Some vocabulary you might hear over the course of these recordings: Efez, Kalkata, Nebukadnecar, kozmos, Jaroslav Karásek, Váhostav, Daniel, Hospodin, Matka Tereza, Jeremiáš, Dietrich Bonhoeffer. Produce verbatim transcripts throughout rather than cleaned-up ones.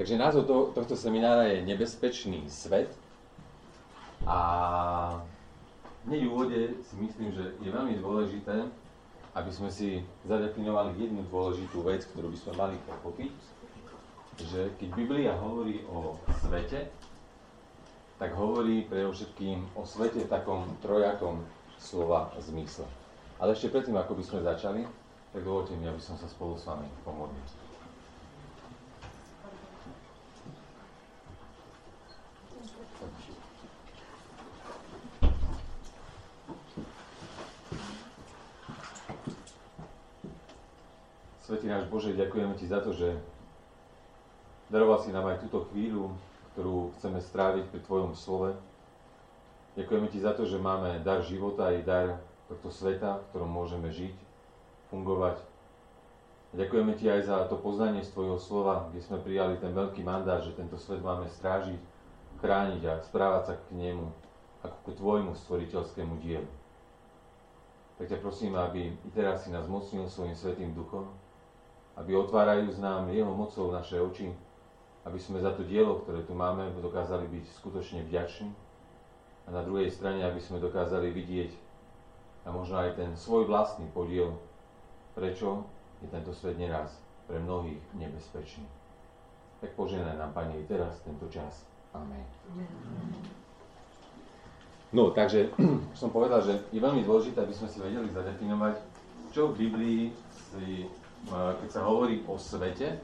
Takže názov to, tohto seminára je Nebezpečný svet a hneď v úvode si myslím, že je veľmi dôležité, aby sme si zadefinovali jednu dôležitú vec, ktorú by sme mali pochopiť, že keď Biblia hovorí o svete, tak hovorí predovšetkým o svete v takom trojakom slova zmysle. Ale ešte predtým, ako by sme začali, tak dovolte mi, aby som sa spolu s vami pomodlil. Svätý náš Bože, ďakujeme Ti za to, že daroval si nám aj túto chvíľu, ktorú chceme stráviť pri Tvojom slove. Ďakujeme Ti za to, že máme dar života aj dar tohto sveta, v ktorom môžeme žiť, fungovať. Ďakujeme Ti aj za to poznanie z Tvojho slova, kde sme prijali ten veľký mandát, že tento svet máme strážiť, chrániť a správať sa k nemu ako ku Tvojmu stvoriteľskému dielu. Tak ťa prosím, aby i teraz si nás mocnil svojim Svätým Duchom, aby otvárajúc nám jeho mocou naše oči, aby sme za to dielo, ktoré tu máme, dokázali byť skutočne vďační a na druhej strane, aby sme dokázali vidieť a možno aj ten svoj vlastný podiel, prečo je tento svet neraz pre mnohých nebezpečný. Tak požehnaj nám, Pane, i teraz tento čas. Amen. No, takže som povedal, že je veľmi dôležité, aby sme si vedeli zadefinovať, čo v Biblii si keď sa hovorí o svete,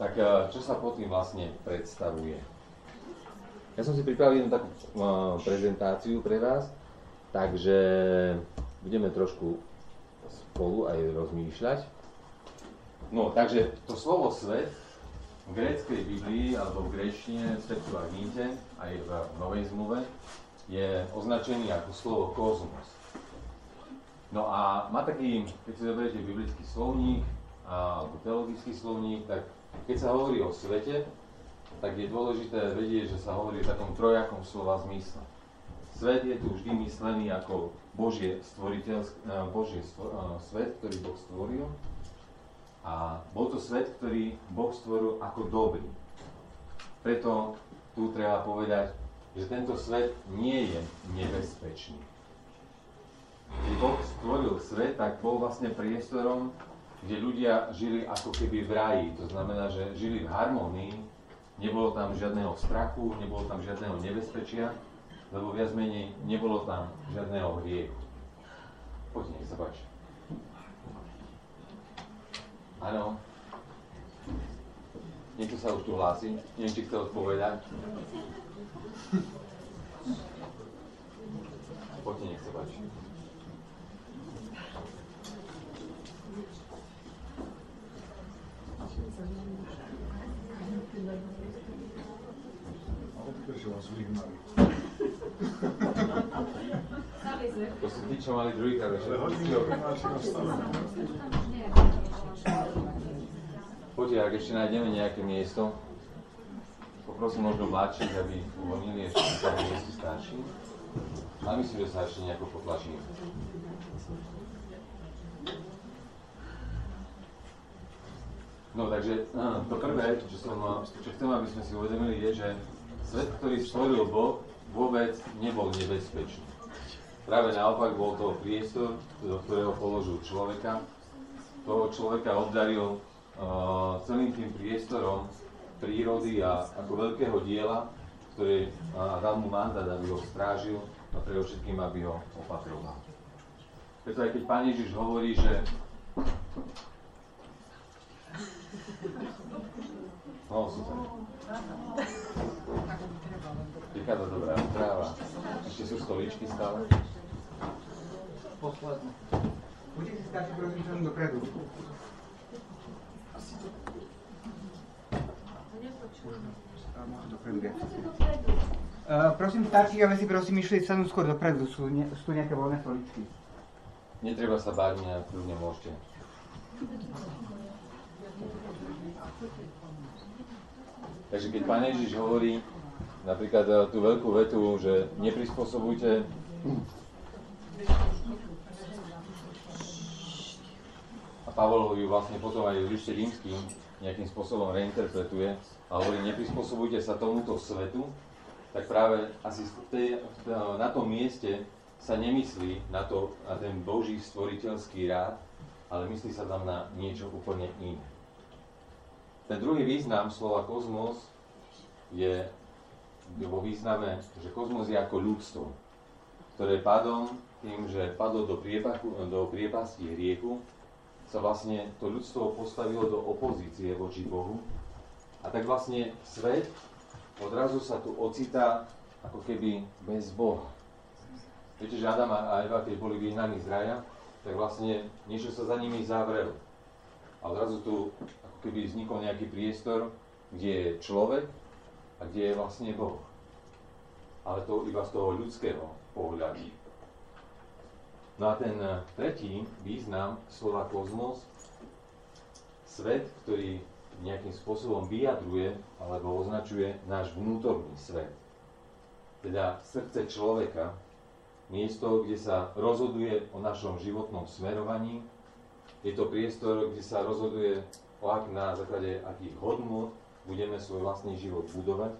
tak čo sa pod tým vlastne predstavuje. Ja som si pripravil jednu takú prezentáciu pre vás, takže budeme trošku spolu aj rozmýšľať. No, takže to slovo svet v gréckej Biblii, alebo v gréčtine, v Septu a Ginte, aj v Novej zmluve, je označený ako slovo kozmos. No a má taký, keď si zoberiete biblický slovník alebo teologický slovník, tak keď sa hovorí o svete, tak je dôležité vedieť, že sa hovorí o takom trojakom slova zmysle. Svet je tu vždy myslený ako Božie stvoriteľské, Božie stvor, svet, ktorý Boh stvoril. A bol to svet, ktorý Boh stvoril ako dobrý. Preto tu treba povedať, že tento svet nie je nebezpečný. Keď Boh stvoril svet, tak bol vlastne priestorom, kde ľudia žili ako keby v ráji. To znamená, že žili v harmonii, nebolo tam žiadneho strachu, nebolo tam žiadneho nebezpečia, lebo viac menej nebolo tam žiadneho hriechu. Poďte, nech sa páči. Áno. Niekto sa už tu hlási. Neviem, či chce odpovedať. Poďte, nech sa páči. Odkryl vás vyhnali. To sú tí, čo mali druhýkrát. Poďte, ak ešte nájdeme nejaké miesto, poprosím možno mladších, aby uvoľnili ešte sa miesto starší. Ale myslím, že sa ešte nejako potlačí. No takže to prvé, čo, som, čo chcem, aby sme si uvedomili, je, že svet, ktorý stvoril Boh, vôbec nebol nebezpečný. Práve naopak bol to priestor, do ktorého položil človeka. Toho človeka obdaril uh, celým tým priestorom prírody a ako veľkého diela, ktorý uh, dal mu mandát, aby ho strážil a pre všetkým, aby ho opatroval. Preto aj keď Pán Ježiš hovorí, že No, super. Vychádza dobrá tráva. Ešte sú stoličky stále. Posledné. Budete stáť prosím dopredu. Asi to. Nepočujem. Uh, prosím stačí, aby si prosím išli sa skôr dopredu. Sú, ne, sú tu nejaké voľné stoličky. Netreba sa báť, nejak ľudne môžete. Takže keď Pán Ježiš hovorí napríklad tú veľkú vetu, že neprispôsobujte a Pavol ju vlastne potom aj v liste rímskym nejakým spôsobom reinterpretuje a hovorí, neprispôsobujte sa tomuto svetu, tak práve asi tej, na tom mieste sa nemyslí na, to, na ten Boží stvoriteľský rád, ale myslí sa tam na niečo úplne iné. Ten druhý význam slova kozmos je vo význame, že kozmos je ako ľudstvo, ktoré padom, tým, že padlo do, priepachu, do priepasti hriechu, sa vlastne to ľudstvo postavilo do opozície voči Bohu. A tak vlastne svet odrazu sa tu ocitá ako keby bez Boha. Viete, že Adam a Eva, keď boli vyhnaní z raja, tak vlastne niečo sa za nimi zavrelo. A odrazu tu ako keby vznikol nejaký priestor, kde je človek a kde je vlastne Boh. Ale to iba z toho ľudského pohľadu. No a ten tretí význam slova kozmos, svet, ktorý nejakým spôsobom vyjadruje alebo označuje náš vnútorný svet. Teda srdce človeka, miesto, kde sa rozhoduje o našom životnom smerovaní, je to priestor, kde sa rozhoduje o ak na základe akých hodnôt budeme svoj vlastný život budovať.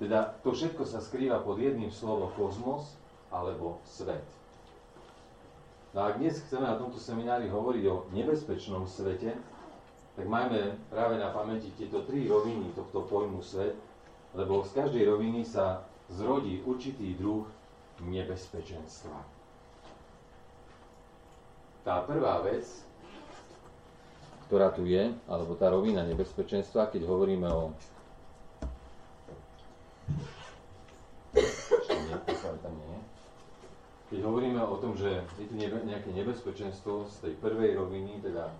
Teda to všetko sa skrýva pod jedným slovom kozmos alebo svet. No a dnes chceme na tomto seminári hovoriť o nebezpečnom svete, tak máme práve na pamäti tieto tri roviny tohto pojmu svet, lebo z každej roviny sa zrodí určitý druh nebezpečenstva. Tá prvá vec, ktorá tu je, alebo tá rovina nebezpečenstva, keď hovoríme o... Keď hovoríme o tom, že je tu nejaké nebezpečenstvo z tej prvej roviny, teda,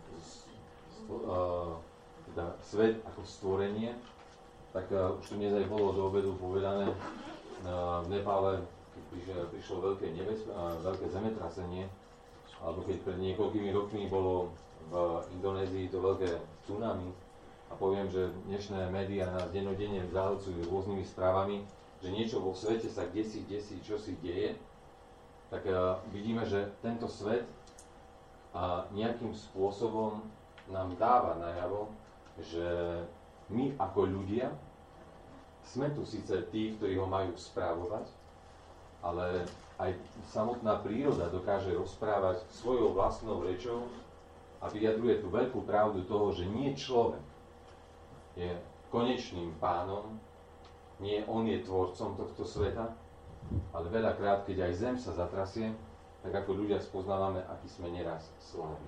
teda svet ako stvorenie, tak už tu dnes aj bolo do obedu povedané, v Nepále prišlo veľké, nebezpe- veľké zemetrasenie, alebo keď pred niekoľkými rokmi bolo v Indonézii to veľké tsunami, a poviem, že dnešné médiá nás denodenne zahlcujú rôznymi správami, že niečo vo svete sa desí, desí, čo si deje, tak vidíme, že tento svet nejakým spôsobom nám dáva najavo, že my ako ľudia sme tu síce tí, ktorí ho majú správovať, ale aj samotná príroda dokáže rozprávať svojou vlastnou rečou a vyjadruje tú veľkú pravdu toho, že nie človek je konečným pánom, nie on je tvorcom tohto sveta, ale veľakrát, keď aj zem sa zatrasie, tak ako ľudia spoznávame, aký sme neraz slabí.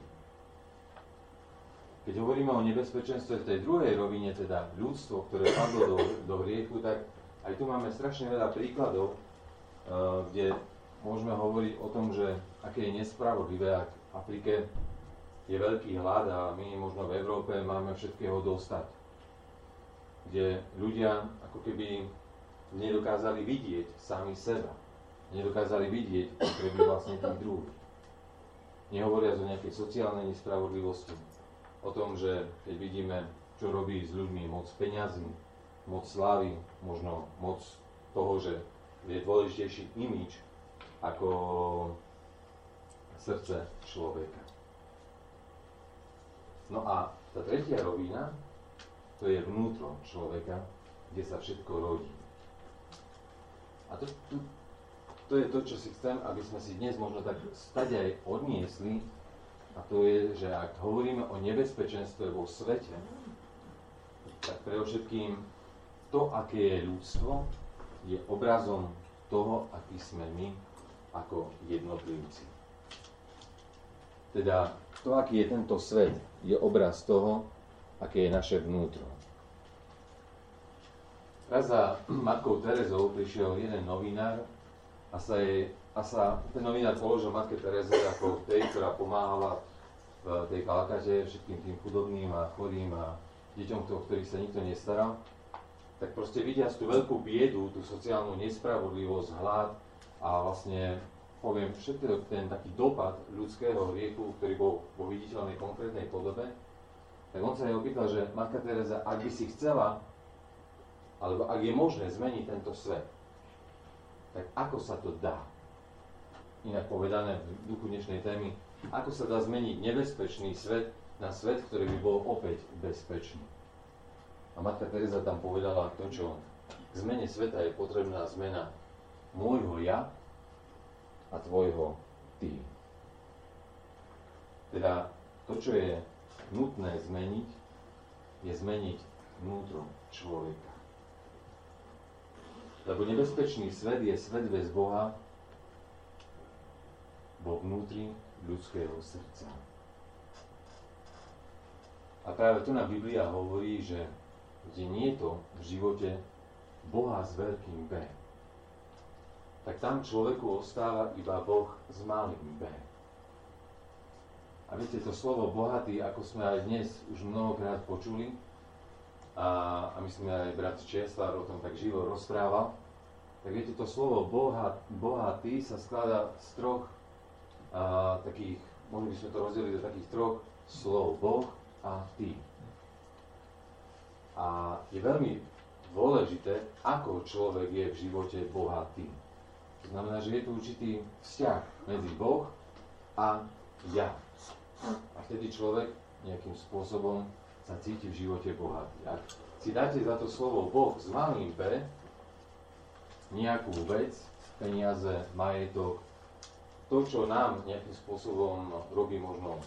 Keď hovoríme o nebezpečenstve v tej druhej rovine, teda ľudstvo, ktoré padlo do, do hriechu, tak aj tu máme strašne veľa príkladov, uh, kde môžeme hovoriť o tom, že aké je nespravodlivé, ak v Afrike je veľký hlad a my možno v Európe máme všetkého dostať. Kde ľudia ako keby nedokázali vidieť sami seba. Nedokázali vidieť potreby vlastne tých druhých. Nehovoriac o nejakej sociálnej nespravodlivosti. O tom, že keď vidíme, čo robí s ľuďmi moc peňazí, moc slávy, možno moc toho, že je dôležitejší imidž ako srdce človeka. No a tá tretia rovina, to je vnútro človeka, kde sa všetko rodí. A to, to, to je to, čo si chcem, aby sme si dnes možno tak stať aj odniesli. A to je, že ak hovoríme o nebezpečenstve vo svete, tak predovšetkým to, aké je ľudstvo, je obrazom toho, aký sme my ako jednotlivci. Teda to, aký je tento svet, je obraz toho, aké je naše vnútro. Raz za Matkou Terezou prišiel jeden novinár a sa, jej, a sa ten novinár položil Matke Tereze ako tej, ktorá pomáhala v tej Kalkate všetkým tým chudobným a chorým a deťom, o ktorých sa nikto nestaral. Tak proste vidia tú veľkú biedu, tú sociálnu nespravodlivosť, hlad a vlastne, poviem, všetko ten taký dopad ľudského hriechu, ktorý bol vo viditeľnej konkrétnej podobe, tak on sa jej opýtal, že Matka Tereza, ak by si chcela, alebo ak je možné zmeniť tento svet, tak ako sa to dá? Inak povedané v duchu dnešnej témy, ako sa dá zmeniť nebezpečný svet na svet, ktorý by bol opäť bezpečný. A Matka Tereza tam povedala to, čo k zmene sveta je potrebná zmena môjho ja a tvojho ty. Teda to, čo je nutné zmeniť, je zmeniť vnútro človeka. Lebo nebezpečný svet je svet bez Boha vo vnútri ľudského srdca. A práve tu na Biblia hovorí, že kde nie je to v živote Boha s veľkým B, tak tam človeku ostáva iba Boh s malým B. A viete, to slovo bohatý, ako sme aj dnes už mnohokrát počuli, a, a myslím aj brat Česlav o tom tak živo rozprával, tak viete, to slovo bohat, bohatý sa skladá z troch a, takých, mohli by sme to rozdeliť do takých troch slov, Boh a ty. A je veľmi dôležité, ako človek je v živote bohatý. To znamená, že je tu určitý vzťah medzi Boh a ja. A vtedy človek nejakým spôsobom sa cíti v živote bohatý. Ak si dáte za to slovo Boh s malým p, nejakú vec, peniaze, majetok, to, čo nám nejakým spôsobom robí možno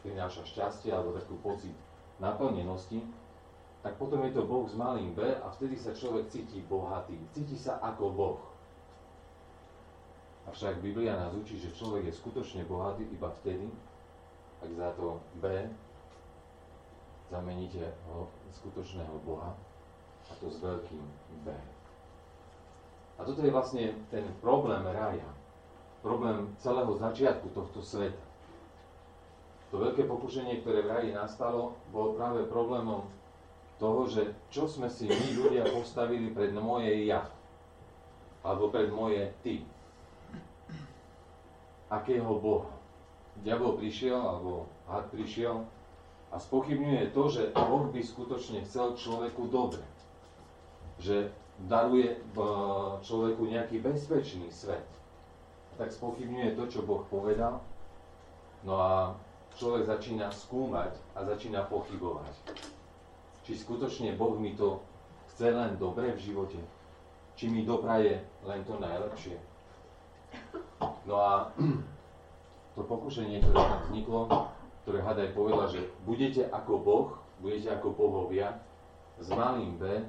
prináša šťastie alebo taký pocit naplnenosti, tak potom je to Boh s malým b a vtedy sa človek cíti bohatý, cíti sa ako Boh. Avšak Biblia nás učí, že človek je skutočne bohatý iba vtedy, ak za to B zameníte ho skutočného Boha, a to s veľkým B. A toto je vlastne ten problém raja, problém celého začiatku tohto sveta. To veľké pokušenie, ktoré v raji nastalo, bolo práve problémom toho, že čo sme si my ľudia postavili pred moje ja, alebo pred moje ty. Akého Boha? Diabol prišiel, alebo had prišiel a spochybňuje to, že Boh by skutočne chcel človeku dobre. Že daruje človeku nejaký bezpečný svet. Tak spochybňuje to, čo Boh povedal. No a človek začína skúmať a začína pochybovať. Či skutočne Boh mi to chce len dobre v živote? Či mi dopraje len to najlepšie? No a to pokušenie, ktoré tam vzniklo, ktoré Hadaj povedala, že budete ako Boh, budete ako bohovia, s malým B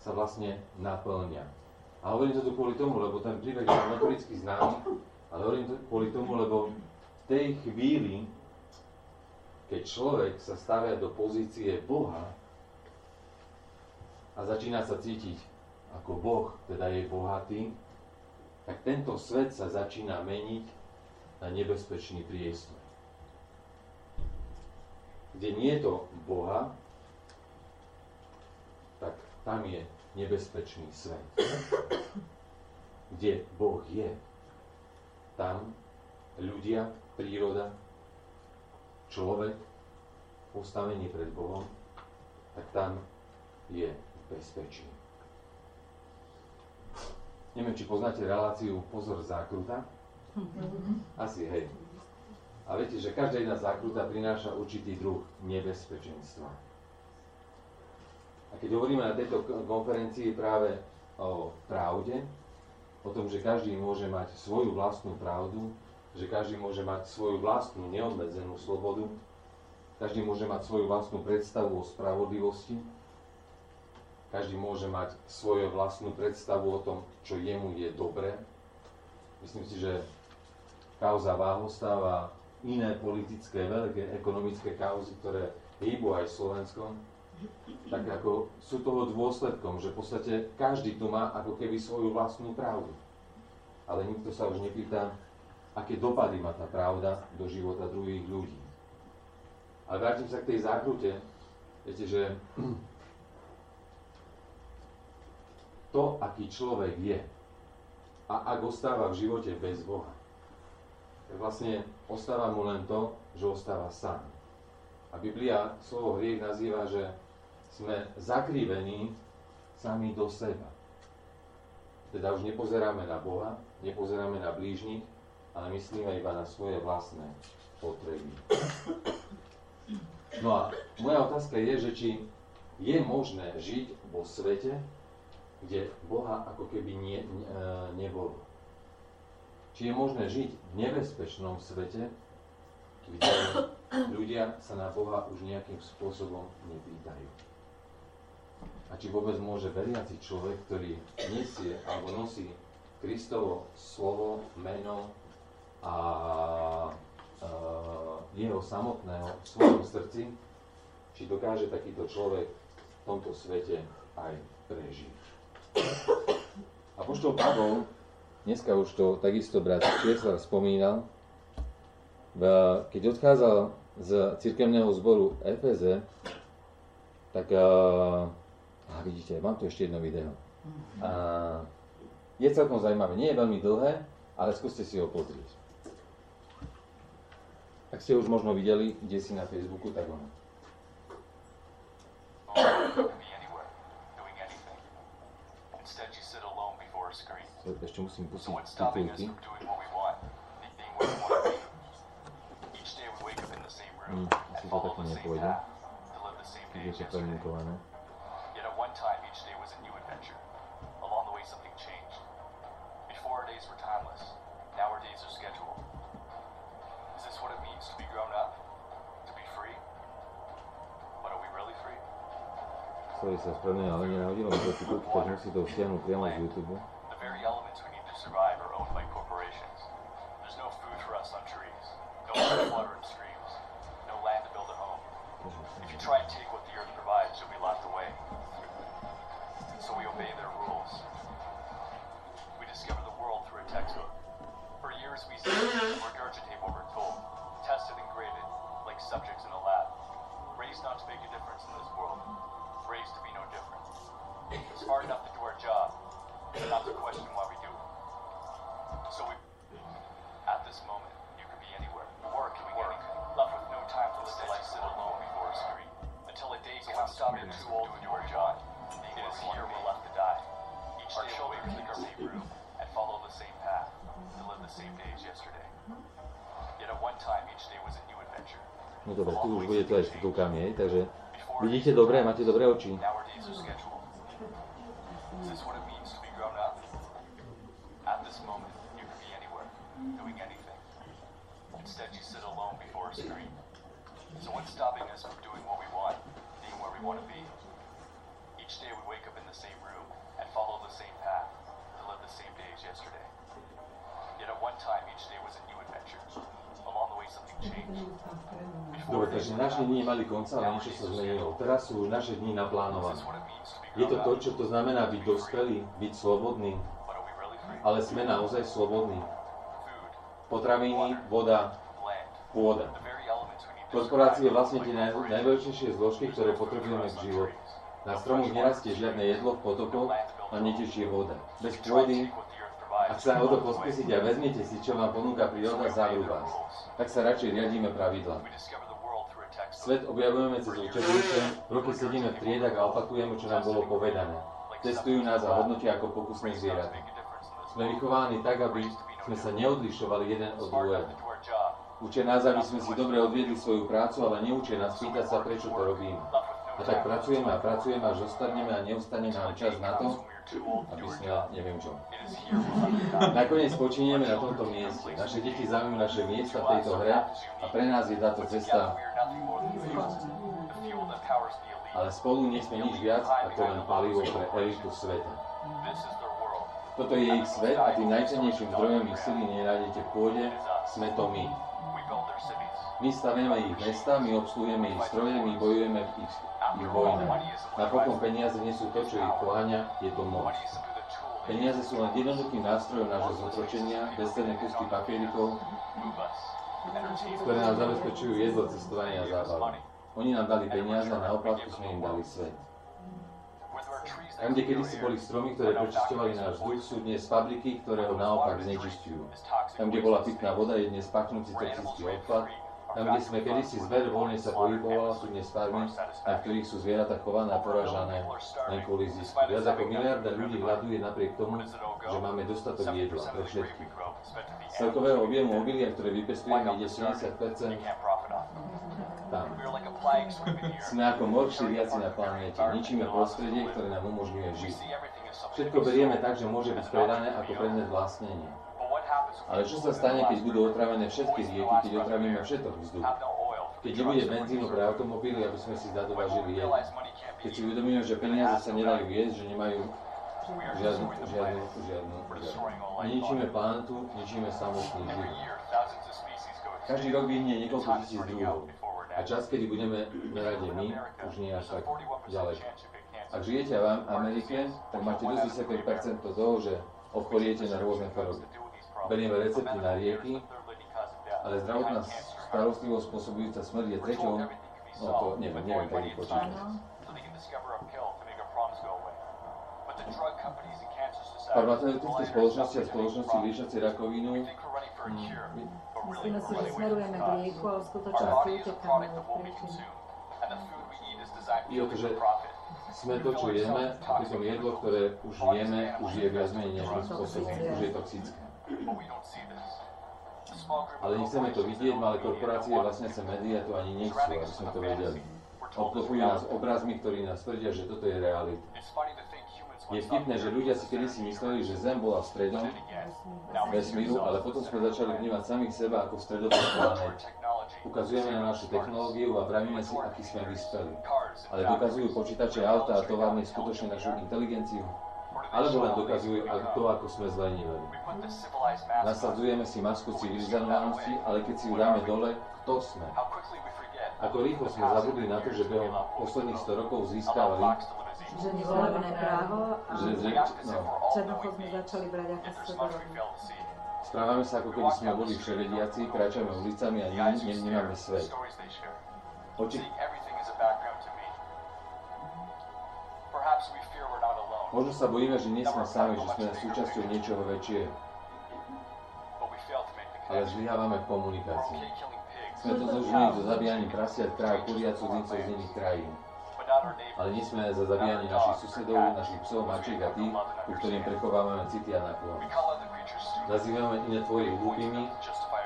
sa vlastne naplňa. A hovorím to tu kvôli tomu, lebo ten príbeh je notoricky známy, ale hovorím to kvôli tomu, lebo v tej chvíli, keď človek sa stavia do pozície Boha a začína sa cítiť ako Boh, teda je bohatý, tak tento svet sa začína meniť na nebezpečný priestor. Kde nie je to Boha, tak tam je nebezpečný svet. Kde Boh je, tam ľudia, príroda, človek, postavení pred Bohom, tak tam je bezpečný. Neviem, či poznáte reláciu Pozor zákruta? Asi, hej. A viete, že každá jedna zákruta prináša určitý druh nebezpečenstva. A keď hovoríme na tejto konferencii práve o pravde, o tom, že každý môže mať svoju vlastnú pravdu, že každý môže mať svoju vlastnú neobmedzenú slobodu, každý môže mať svoju vlastnú predstavu o spravodlivosti, každý môže mať svoju vlastnú predstavu o tom, čo jemu je dobré. Myslím si, že kauza Váhostáva, iné politické, veľké, ekonomické kauzy, ktoré hýbu aj Slovenskom, tak ako sú toho dôsledkom, že v podstate každý tu má ako keby svoju vlastnú pravdu. Ale nikto sa už nepýta, aké dopady má tá pravda do života druhých ľudí. Ale vrátim sa k tej zákrute. Viete, že to, aký človek je a ak ostáva v živote bez Boha, tak vlastne ostáva mu len to, že ostáva sám. A Biblia slovo hriech nazýva, že sme zakrivení sami do seba. Teda už nepozeráme na Boha, nepozeráme na blížnych, ale myslíme iba na svoje vlastné potreby. No a moja otázka je, že či je možné žiť vo svete, kde Boha ako keby nie, ne, nebolo. Či je možné žiť v nebezpečnom svete, kde ľudia sa na Boha už nejakým spôsobom nepýtajú. A či vôbec môže veriaci človek, ktorý nesie alebo nosí Kristovo slovo, meno a, a jeho samotného v svojom srdci, či dokáže takýto človek v tomto svete aj prežiť. Apoštol Pavol, dneska už to takisto brat Česar spomínal, keď odchádzal z cirkevného zboru Efeze, tak a vidíte, mám tu ešte jedno video. A je celkom zaujímavé, nie je veľmi dlhé, ale skúste si ho pozrieť. Ak ste už možno videli, kde si na Facebooku, tak ono. Ešte musím pustiť titulky. Hmm, asi to takto nepôjde. Keď je to premikované. Sorry, sa správne, ale nenahodilo mi to titulky, takže musí to stiahnuť priamo z YouTube. No dobre, tu už bude to aj s titulkami, takže vidíte dobre, máte dobré oči. Dobre, takže naše dni nemali konca, ale niečo sa zmenilo. Teraz sú už naše dni naplánované. Je to to, čo to znamená byť dospelý, byť slobodný. Ale sme naozaj slobodní. Potraviny, voda, pôda. Korporácie je vlastne tie naj, najväčšie zložky, ktoré potrebujeme k životu. Na stromu nerastie žiadne jedlo v potoku a netečie voda. Bez pôdy, ak sa o to poskúsite a vezmete si, čo vám ponúka príroda, závrú vás. Tak sa radšej riadíme pravidla. Svet objavujeme cez učebnice, roky sedíme v triedach a opakujeme, čo nám bolo povedané. Testujú nás a hodnotia ako pokusné zvieratá. Sme vychováni tak, aby sme sa neodlišovali jeden od druhého. Učia nás, aby sme si dobre odviedli svoju prácu, ale neučia nás pýtať sa, prečo to robíme. A tak pracujeme a pracujeme, až zostaneme a neustane nám čas na to, aby sme, neviem čo. Nakoniec počinieme na tomto mieste. Naše deti zaujímajú naše miesta v tejto hre a pre nás je táto cesta. Ale spolu nie sme nič viac, ako len palivo pre elitu sveta. Toto je ich svet a tým najcennejším zdrojom ich sily nenájdete v pôde, sme to my. My stavieme ich mesta, my obsluhujeme ich stroje, my bojujeme v ich vojne. Napokon peniaze nie sú to, čo ich poháňa, je to moc. Peniaze sú len jednoduchým nástrojom nášho zotročenia, bezcenné kusky papierikov, ktoré nám zabezpečujú jedlo, cestovanie a zábavu. Oni nám dali peniaze a na oplátku sme im dali svet. Tam, kde kedysi boli stromy, ktoré prečisťovali náš vzduch, sú dnes fabriky, ktoré ho naopak znečistujú. Tam, kde bola pitná voda, je dnes pachnúci toxický odpad. Tam, kde sme kedysi zver voľne sa pohybovala, sú dnes farmy, na ktorých sú zvieratá chované a poražané len kvôli zisku. Viac ako miliarda ľudí hľaduje napriek tomu, že máme dostatok jedla pre všetkých. Z celkového objemu obilia, ktoré vypestujeme, ide sedemdesiat percent tam. Sme ako mor šíriaci na planéte, ničíme prostredie, ktoré nám umožňuje žiť. Všetko berieme tak, že môže byť predané ako predmet vlastnenia. Ale čo sa stane, keď budú otravené všetky rieky, keď otravíme všetok vzduch? Keď nebude benzínu pre automobily, aby sme si zadovažili jedno. Keď si uvedomíme, že peniaze sa nedajú jesť, že nemajú žiadnu, žiadnu, žiadnu, žiadnu. A ničíme planetu, ničíme samotný život. Každý rok vyhnie niekoľko tisíc druhov. A čas, kedy budeme neradi my, už nie až tak ďaleko. Ak žijete v Amerike, tak máte dosť vysoké percento toho, že ochoriete na rôzne choroby. Berieme recepty na lieky, ale zdravotná starostlivosť spôsobujúca smrť je treťou, no to neviem, neviem, kedy počítať. Farmaceutické spoločnosti a spoločnosti liečiace rakovinu. Myslíme si, že smerujeme k lieku, ale v skutočnosti utekáme od príčiny. Je to, že sme to, čo jeme, a pritom jedlo, ktoré už jeme, už je viac menej nejakým spôsobom, už je toxické. Ale nechceme to vidieť, malé korporácie, vlastne sa médiá to ani nechcú, aby sme to vedeli. Obklopujú nás obrazmi, ktorí nás tvrdia, že toto je realita. Je vtipné, že ľudia si kedysi mysleli, že Zem bola stredom vesmíru, ale potom sme začali vnímať samých seba ako stredovú planétu. Ukazujeme na našu technológiu a pravíme si, aký sme vyspeli. Ale dokazujú počítače, auta a továrne skutočne našu inteligenciu? Alebo len dokazujú to, ako sme zleniveli. Nasadzujeme si masku civilizovanosti, ale keď si ju dáme dole, kto sme? Ako rýchlo sme zabudli na to, že behom posledných sto rokov získávali, že nevolebné právo a že, no. Černocho sme začali brať ako svetovní. Správame sa, ako keby sme boli vševediaci, kráčame ulicami a nevnímame svet. Oči... Možno sa bojíme, že nie sme sami, že sme súčasťou niečoho väčšieho. Ale zlyhávame v komunikácii. Sme to zložili so zabíjaním prasiat, kráv, kuriac, cudzincov z iných krajín. Ale nie sme za zabíjanie našich susedov, našich psov, mačiek a tých, ku ktorým prechovávame city a naklonosť. Nazývame iné tvoje hlúpými,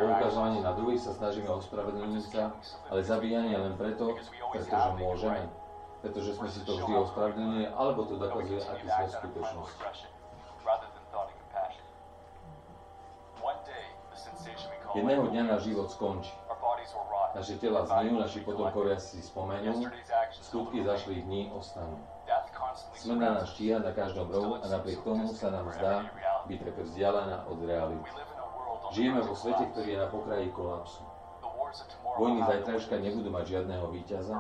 po ukazovaní na druhých sa snažíme ospravedlniť sa, ale zabíjanie len preto, pretože môžeme, pretože sme si to vždy ospravedlnili, alebo to dokazuje, aký sme v skutočnosti. Jedného dňa náš život skončí. Naše tela znijú, naši potomkovia si spomenú, skutky zašlých dní ostanú. Smrť na nás číha na každom rohu a napriek tomu sa nám zdá byť tak vzdialená od reality. Žijeme vo svete, ktorý je na pokraji kolapsu. Vojny zajtrajška nebudú mať žiadneho víťaza,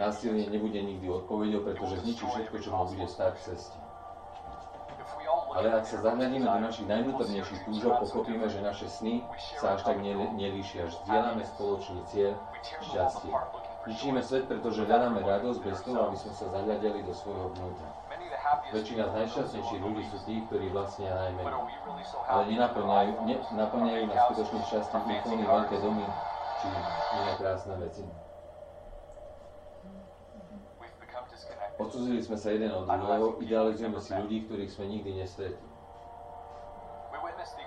násilie nebude nikdy odpovedou, pretože zničí všetko, čo mu bude stáť v ceste. Ale ak sa zahľadíme do našich najvnútornejších túžob, pochopíme, že naše sny sa až tak nelíšia, až zdieľame spoločný cieľ, šťastie. Ničíme svet, pretože hľadáme radosť bez toho, aby sme sa zahľadili do svojho vnútra. Väčšina z najšťastnejších ľudí sú tí, ktorí vlastnia najmenej. Ale nenaplňajú, nenaplňajú na skutočný šťastný výkony, veľké domy či iné krásne veci. Odcudzili sme sa jeden od druhého, idealizujeme si ľudí, ktorých sme nikdy nestretli.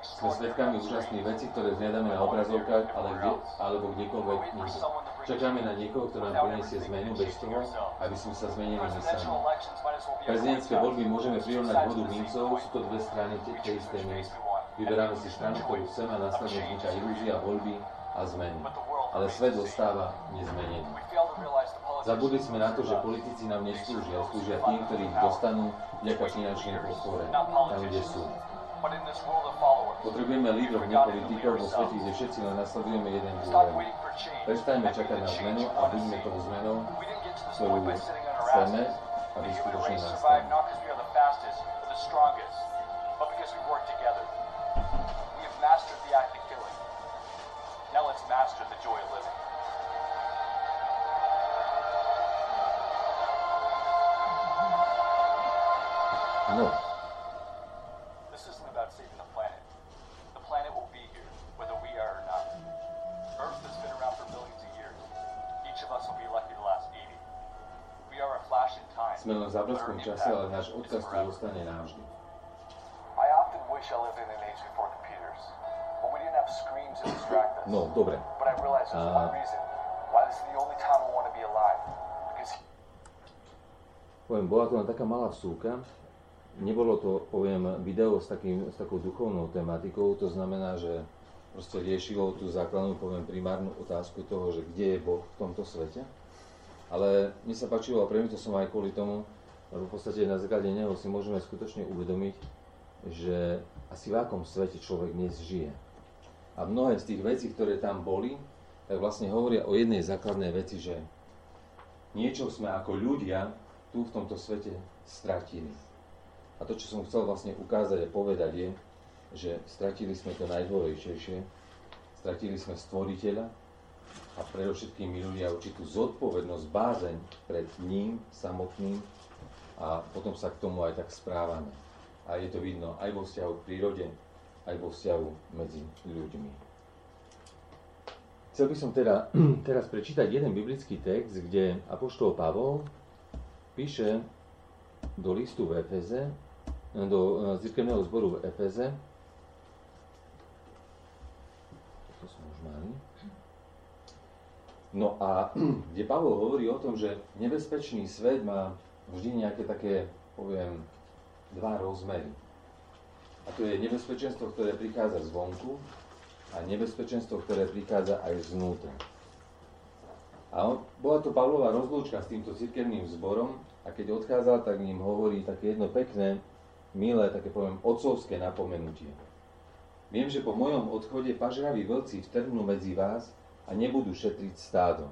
Sme svedkami úžasných vecí, ktoré zhľadáme na obrazovkách, ale kde, alebo kdekoľvek nikde. Čakáme na niekoho, kto nám prinesie zmenu bez toho, aby sme sa zmenili my sami. Prezidentské voľby môžeme prirovnať vodu mincov, sú to dve strany tej istej mince. Vyberáme si stranu, ktorú chceme a následne vzniká ilúzia voľby a zmeny. Ale svet zostáva nezmenený. Zabudli sme na to, že politici nám neslúžia, slúžia tým, ktorí ich dostanú vďaka finančnej podpore, tam, kde sú. Potrebujeme lídrov, nie politikov, vo svete, kde všetci len nasledujeme jeden druhého. Prestajme čakať na zmenu a buďme tou zmenou, ktorú chceme, aby skutočne nastane. No. Sme len v zábleskom čase, ale náš odkaz tu zostane navždy. No, dobre. A Poviem, bola to len taká malá vsúka. Nebolo to, poviem, video s, takým, s takou duchovnou tematikou, to znamená, že proste riešilo tú základnú, poviem, primárnu otázku toho, že kde je Boh v tomto svete. Ale mne sa páčilo, a pre mňa to som aj kvôli tomu, lebo v podstate na základe neho si môžeme skutočne uvedomiť, že asi v akom svete človek dnes žije. A mnohé z tých vecí, ktoré tam boli, tak vlastne hovoria o jednej základnej veci, že niečo sme ako ľudia tu v tomto svete stratili. A to, čo som chcel vlastne ukázať a povedať je, že stratili sme to najdôležitejšie, stratili sme Stvoriteľa a predovšetkým my ľudia určitú zodpovednosť, bázeň pred ním samotným a potom sa k tomu aj tak správame. A je to vidno aj vo vzťahu k prírode, aj vo vzťahu medzi ľuďmi. Chcel by som teda teraz prečítať jeden biblický text, kde apoštol Pavol píše do listu v Efeze, do cirkevného zboru v Efeze. To sme už mali. No a kde Pavol hovorí o tom, že nebezpečný svet má vždy nejaké také, poviem, dva rozmery. A to je nebezpečenstvo, ktoré prichádza zvonku a nebezpečenstvo, ktoré prichádza aj zvnútra. A on, bola to Pavlova rozlúčka s týmto cirkevným zborom, a keď odchádzal, tak ním hovorí také jedno pekné, milé, také poviem, otcovské napomenutie. Viem, že po mojom odchode pažraví vlci vtrhnú medzi vás a nebudú šetriť stádo.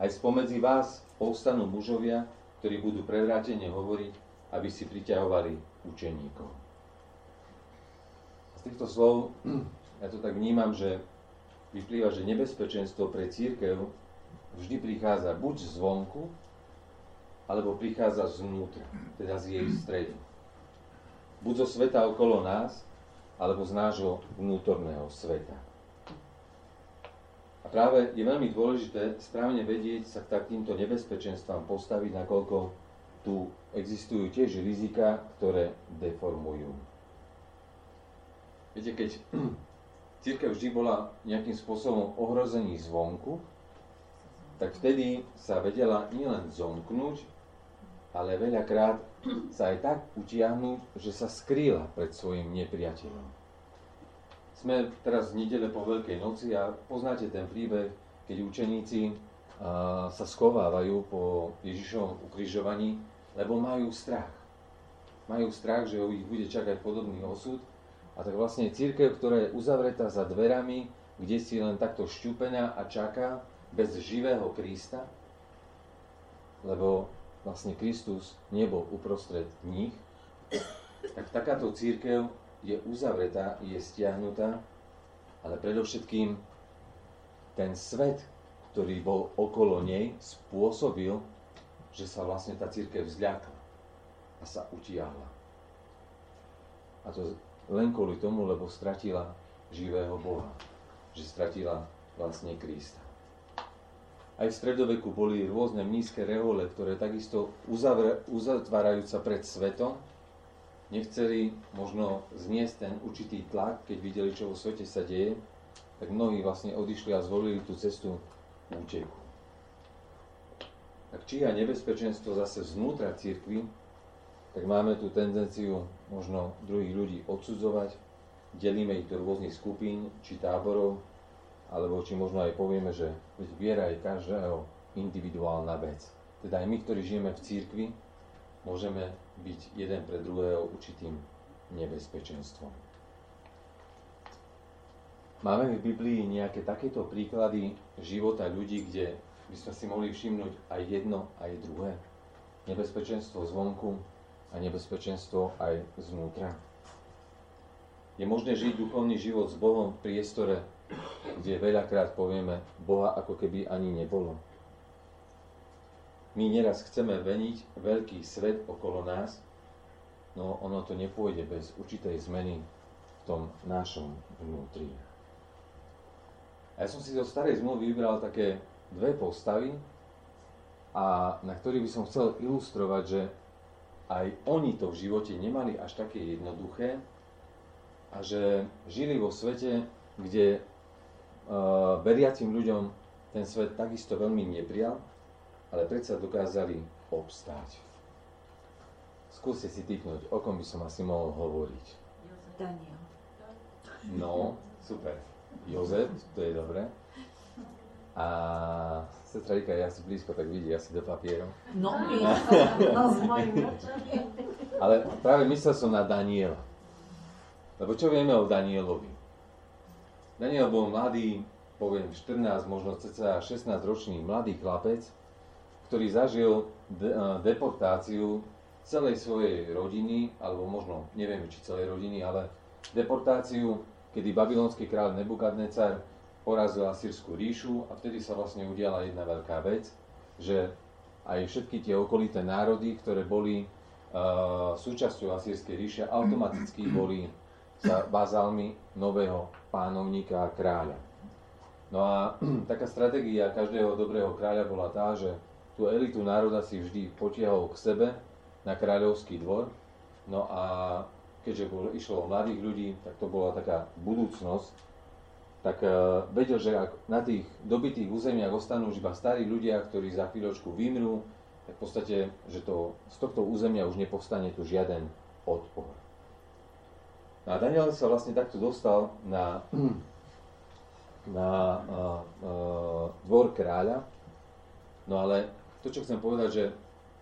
Aj spomedzi vás povstanú mužovia, ktorí budú prevrátene hovoriť, aby si priťahovali učeníkov. Z týchto slov ja to tak vnímam, že vyplýva, že nebezpečenstvo pre cirkev vždy prichádza buď zvonku, alebo prichádza zvnútra, teda z jej stredu. Buď zo sveta okolo nás, alebo z nášho vnútorného sveta. A práve je veľmi dôležité správne vedieť sa k takýmto nebezpečenstvám postaviť, nakoľko tu existujú tiež rizika, ktoré deformujú. Viete, keď cirkev vždy bola nejakým spôsobom ohrození zvonku, tak vtedy sa vedela nielen zomknúť, ale veľakrát sa aj tak utiahnu, že sa skrýla pred svojim nepriateľom. Sme teraz v nedele po Veľkej noci a poznáte ten príbeh, keď učeníci a, sa schovávajú po Ježišovom ukrižovaní, lebo majú strach. Majú strach, že ich bude čakať podobný osud. A tak vlastne cirkev, ktorá je uzavretá za dverami, kde si len takto šťupená a čaká bez živého Krista, lebo vlastne Kristus nebol uprostred nich, tak takáto cirkev je uzavretá, je stiahnutá, ale predovšetkým ten svet, ktorý bol okolo nej, spôsobil, že sa vlastne tá cirkev vzľakla a sa utiahla. A to len kvôli tomu, lebo stratila živého Boha, že stratila vlastne Krista. Aj v stredoveku boli rôzne mníšske rehole, ktoré takisto uzavr- uzatvárajúca pred svetom nechceli možno zniesť ten určitý tlak, keď videli, čo vo svete sa deje, tak mnohí vlastne odišli a zvolili tú cestu úteku. Ak číha nebezpečenstvo zase vnútra cirkvi, tak máme tú tendenciu možno druhých ľudí odsudzovať, delíme ich do rôznych skupín či táborov, alebo či možno aj povieme, že viera je každého individuálna vec. Teda aj my, ktorí žijeme v cirkvi, môžeme byť jeden pre druhého určitým nebezpečenstvom. Máme v Biblii nejaké takéto príklady života ľudí, kde by sme si mohli všimnúť aj jedno, aj druhé. Nebezpečenstvo zvonku a nebezpečenstvo aj zvnútra. Je možné žiť duchovný život s Bohom v priestore, kde veľakrát povieme, Boha ako keby ani nebolo. My neraz chceme veniť veľký svet okolo nás, no ono to nepôjde bez určitej zmeny v tom našom vnútri. A ja som si zo starej zmluvy vybral také dve postavy, a na ktorých by som chcel ilustrovať, že aj oni to v živote nemali až také jednoduché a že žili vo svete, kde veriacim ľuďom ten svet takisto veľmi neprijal, ale predsa dokázali obstáť. Skúste si typnúť, o kom by som asi mohol hovoriť. Daniel. No, super. Jozef, to je dobré. A sestra Rika je asi blízko, tak vidí asi do papierov. No, no, s mojim očami. Ale práve myslel som na Daniela. Lebo čo vieme o Danielovi? Daniel bol mladý, poviem štrnásť, možno cca šestnásťročný mladý chlapec, ktorý zažil de- deportáciu celej svojej rodiny, alebo možno, neviem či celej rodiny, ale deportáciu, kedy babylonský kráľ Nebukadnecar porazil asýrsku ríšu a vtedy sa vlastne udiala jedna veľká vec, že aj všetky tie okolité národy, ktoré boli uh, súčasťou asýrskej ríše, automaticky boli za bazálmi nového pánovníka a kráľa. No a taká stratégia každého dobrého kráľa bola tá, že tú elitu národa si vždy potiahol k sebe na kráľovský dvor. No a keďže bol, išlo o mladých ľudí, tak to bola taká budúcnosť, tak vedel, že ak na tých dobitých územiach ostanú už iba starí ľudia, ktorí za chvíľočku vymrú, tak v podstate, že to, z tohto územia už nepovstane tu žiaden odpor. No a Daniel sa vlastne takto dostal na, na a, a, dvor kráľa, no ale to, čo chcem povedať, že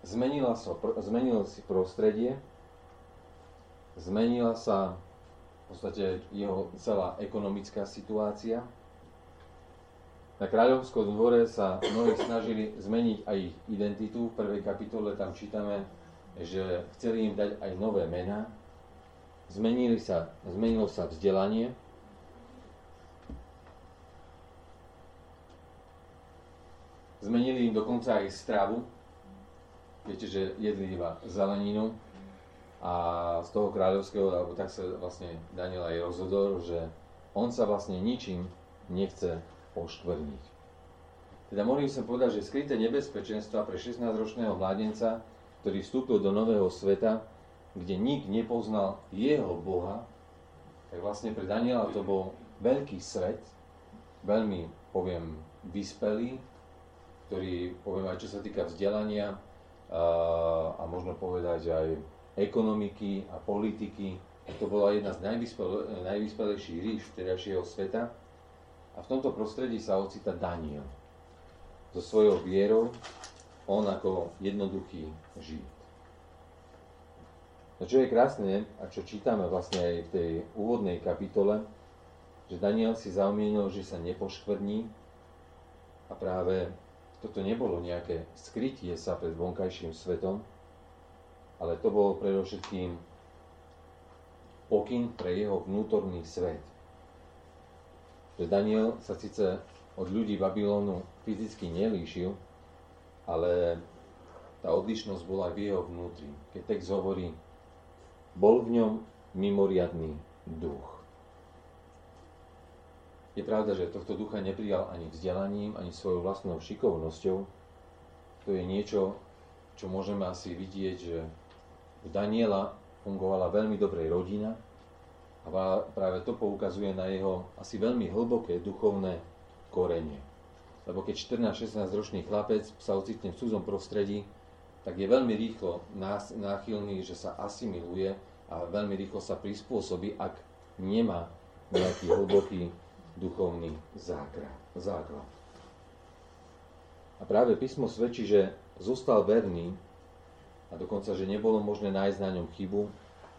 zmenilo sa, zmenilo si prostredie, zmenila sa v podstate jeho celá ekonomická situácia. Na kráľovskom dvore sa mnohí snažili zmeniť aj ich identitu. V prvej kapitole tam čítame, že chceli im dať aj nové mená. Zmenili sa, zmenilo sa vzdelanie. Zmenili im dokonca aj stravu. Viete, že jedli iba zeleninu. A z toho kráľovského, alebo tak sa vlastne Daniel aj rozhodol, že on sa vlastne ničím nechce oškvrniť. Teda mohli by som povedať, že skryté nebezpečenstva pre šestnásťročného mládenca, ktorý vstúpil do nového sveta, kde nik nepoznal jeho Boha, tak vlastne pre Daniela to bol veľký svet, veľmi, poviem, vyspelý, ktorý, poviem aj čo sa týka vzdelania a možno povedať aj ekonomiky a politiky. To bola jedna z najvyspel, najvyspelejších ríš vtedajšieho sveta. A v tomto prostredí sa ocitá Daniel. So svojou vierou, on ako jednoduchý žid. No čo je krásne, a čo čítame vlastne aj v tej úvodnej kapitole, že Daniel si zaumienil, že sa nepoškvrní. A práve toto nebolo nejaké skrytie sa pred vonkajším svetom, ale to bol predovšetkým pokyn pre jeho vnútorný svet. Že Daniel sa síce od ľudí Babylonu fyzicky nelíšil, ale tá odlišnosť bola aj v jeho vnútri. Keď text hovorí, bol v ňom mimoriadny duch. Je pravda, že tohto ducha neprijal ani vzdelaním, ani svojou vlastnou šikovnosťou. To je niečo, čo môžeme asi vidieť, že u Daniela fungovala veľmi dobrá rodina a práve to poukazuje na jeho asi veľmi hlboké duchovné korenie. Lebo keď štrnásť šestnásť ročný chlapec sa ocitne v cudzom prostredí, tak je veľmi rýchlo náchylný, že sa asimiluje a veľmi rýchlo sa prispôsobí, ak nemá nejaký hlboký duchovný základ. A práve písmo svedčí, že zostal verný a dokonca, že nebolo možné nájsť na ňom chybu,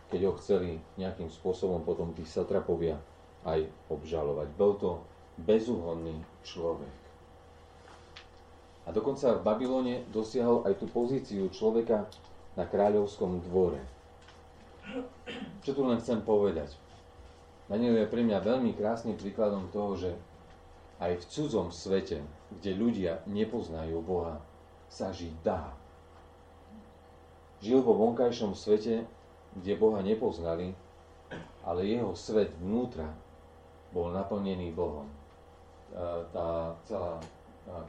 keď ho chceli nejakým spôsobom potom tí satrapovia aj obžalovať. Bol to bezúhonný človek. A dokonca v Babylone dosiahol aj tú pozíciu človeka na kráľovskom dvore. Čo tu len chcem povedať? Daniel je pre mňa veľmi krásnym príkladom toho, že aj v cudzom svete, kde ľudia nepoznajú Boha, sa žiť dá. Žil vo vonkajšom svete, kde Boha nepoznali, ale jeho svet vnútra bol naplnený Bohom. Tá celá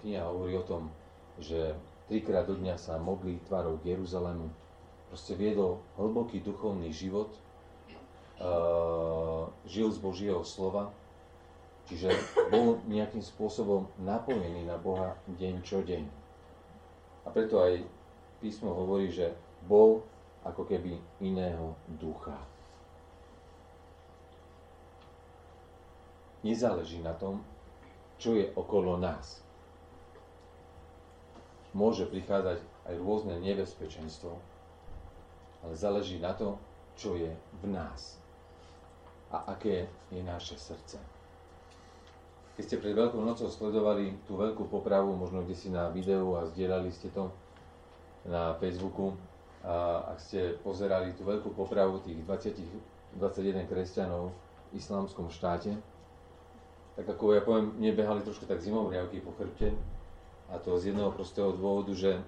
kniha hovorí o tom, že trikrát do dňa sa modlí tvárou k Jeruzalému. Proste viedol hlboký duchovný život, žil z Božieho slova, Čiže bol nejakým spôsobom napojený na Boha deň čo deň. A preto aj písmo hovorí, že bol ako keby iného ducha. Nezáleží na tom, čo je okolo nás. Môže prichádzať aj rôzne nebezpečenstvo, ale záleží na to, čo je v nás a aké je naše srdce. Keď ste pred Veľkou nocou sledovali tú veľkú popravu, možno kde si na videu a zdieľali ste to na Facebooku, a ak ste pozerali tú veľkú popravu tých dvadsať, dvadsaťjeden kresťanov v islamskom štáte, tak ako ja poviem, mne behali trošku tak zimomriavky po chrbte, a to z jedného prostého dôvodu, že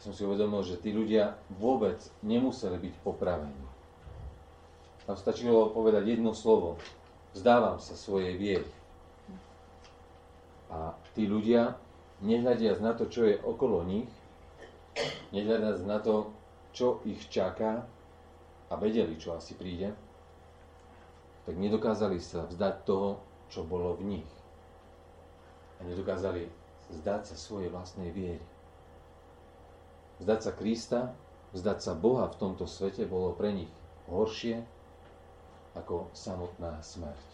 som si uvedomil, že tí ľudia vôbec nemuseli byť popravení. Tam stačilo povedať jedno slovo. Vzdávam sa svojej viery. A tí ľudia, nehľadiac na to, čo je okolo nich, nehľadiac na to, čo ich čaká, a vedeli, čo asi príde, tak nedokázali sa vzdať toho, čo bolo v nich. A nedokázali vzdať sa svojej vlastnej viery. Vzdať sa Krista, vzdať sa Boha v tomto svete bolo pre nich horšie ako samotná smrť.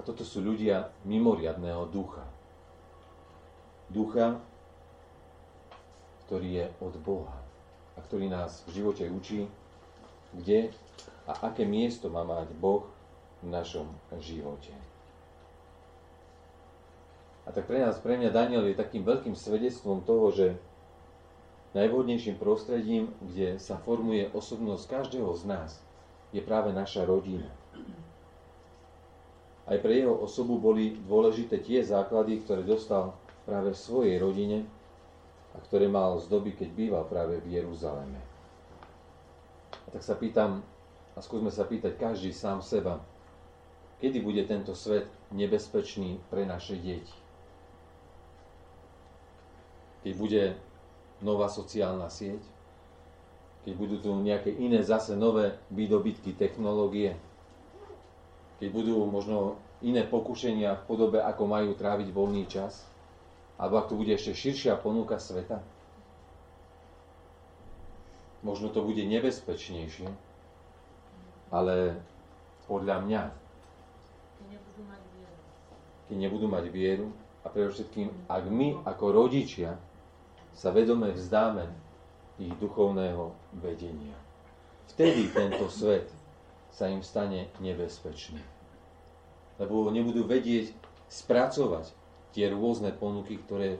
A toto sú ľudia mimoriadného ducha. Ducha, ktorý je od Boha a ktorý nás v živote učí, kde a aké miesto má mať Boh v našom živote. A tak pre nás, pre mňa Daniel je takým veľkým svedectvom toho, že najvhodnejším prostredím, kde sa formuje osobnosť každého z nás, je práve naša rodina. Aj pre jeho osobu boli dôležité tie základy, ktoré dostal práve v svojej rodine a ktoré mal z doby, keď býval práve v Jeruzaleme. A tak sa pýtam, a skúsme sa pýtať každý sám seba, kedy bude tento svet nebezpečný pre naše deti? Keď bude nová sociálna sieť, keď budú tu nejaké iné zase nové výdobytky technológie, keď budú možno iné pokušenia v podobe, ako majú tráviť voľný čas, alebo ak tu bude ešte širšia ponuka sveta. Možno to bude nebezpečnejšie, ale podľa mňa, keď nebudú mať vieru, a predovšetkým, ak my ako rodičia sa vedome vzdáme ich duchovného vedenia. Vtedy tento svet sa im stane nebezpečný. Lebo nebudú vedieť spracovať tie rôzne ponuky, ktoré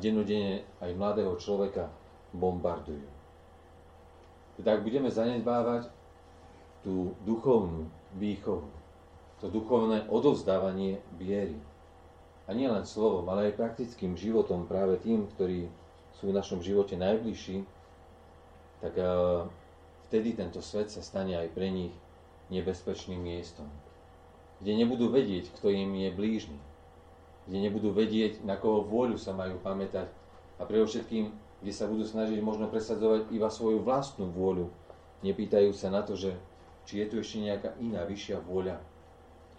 dennodenne aj mladého človeka bombardujú. Teda ak budeme zanedbávať tú duchovnú výchovu, to duchovné odovzdávanie viery, a nielen slovom, ale aj praktickým životom, práve tým, ktorí sú v našom živote najbližší, tak vtedy tento svet sa stane aj pre nich nebezpečným miestom, kde nebudú vedieť, kto im je blížny, kde nebudú vedieť, na koho vôľu sa majú pamätať, a predovšetkým, kde sa budú snažiť možno presadzovať iba svoju vlastnú vôľu, nepýtajú sa na to, že či je tu ešte nejaká iná vyššia vôľa,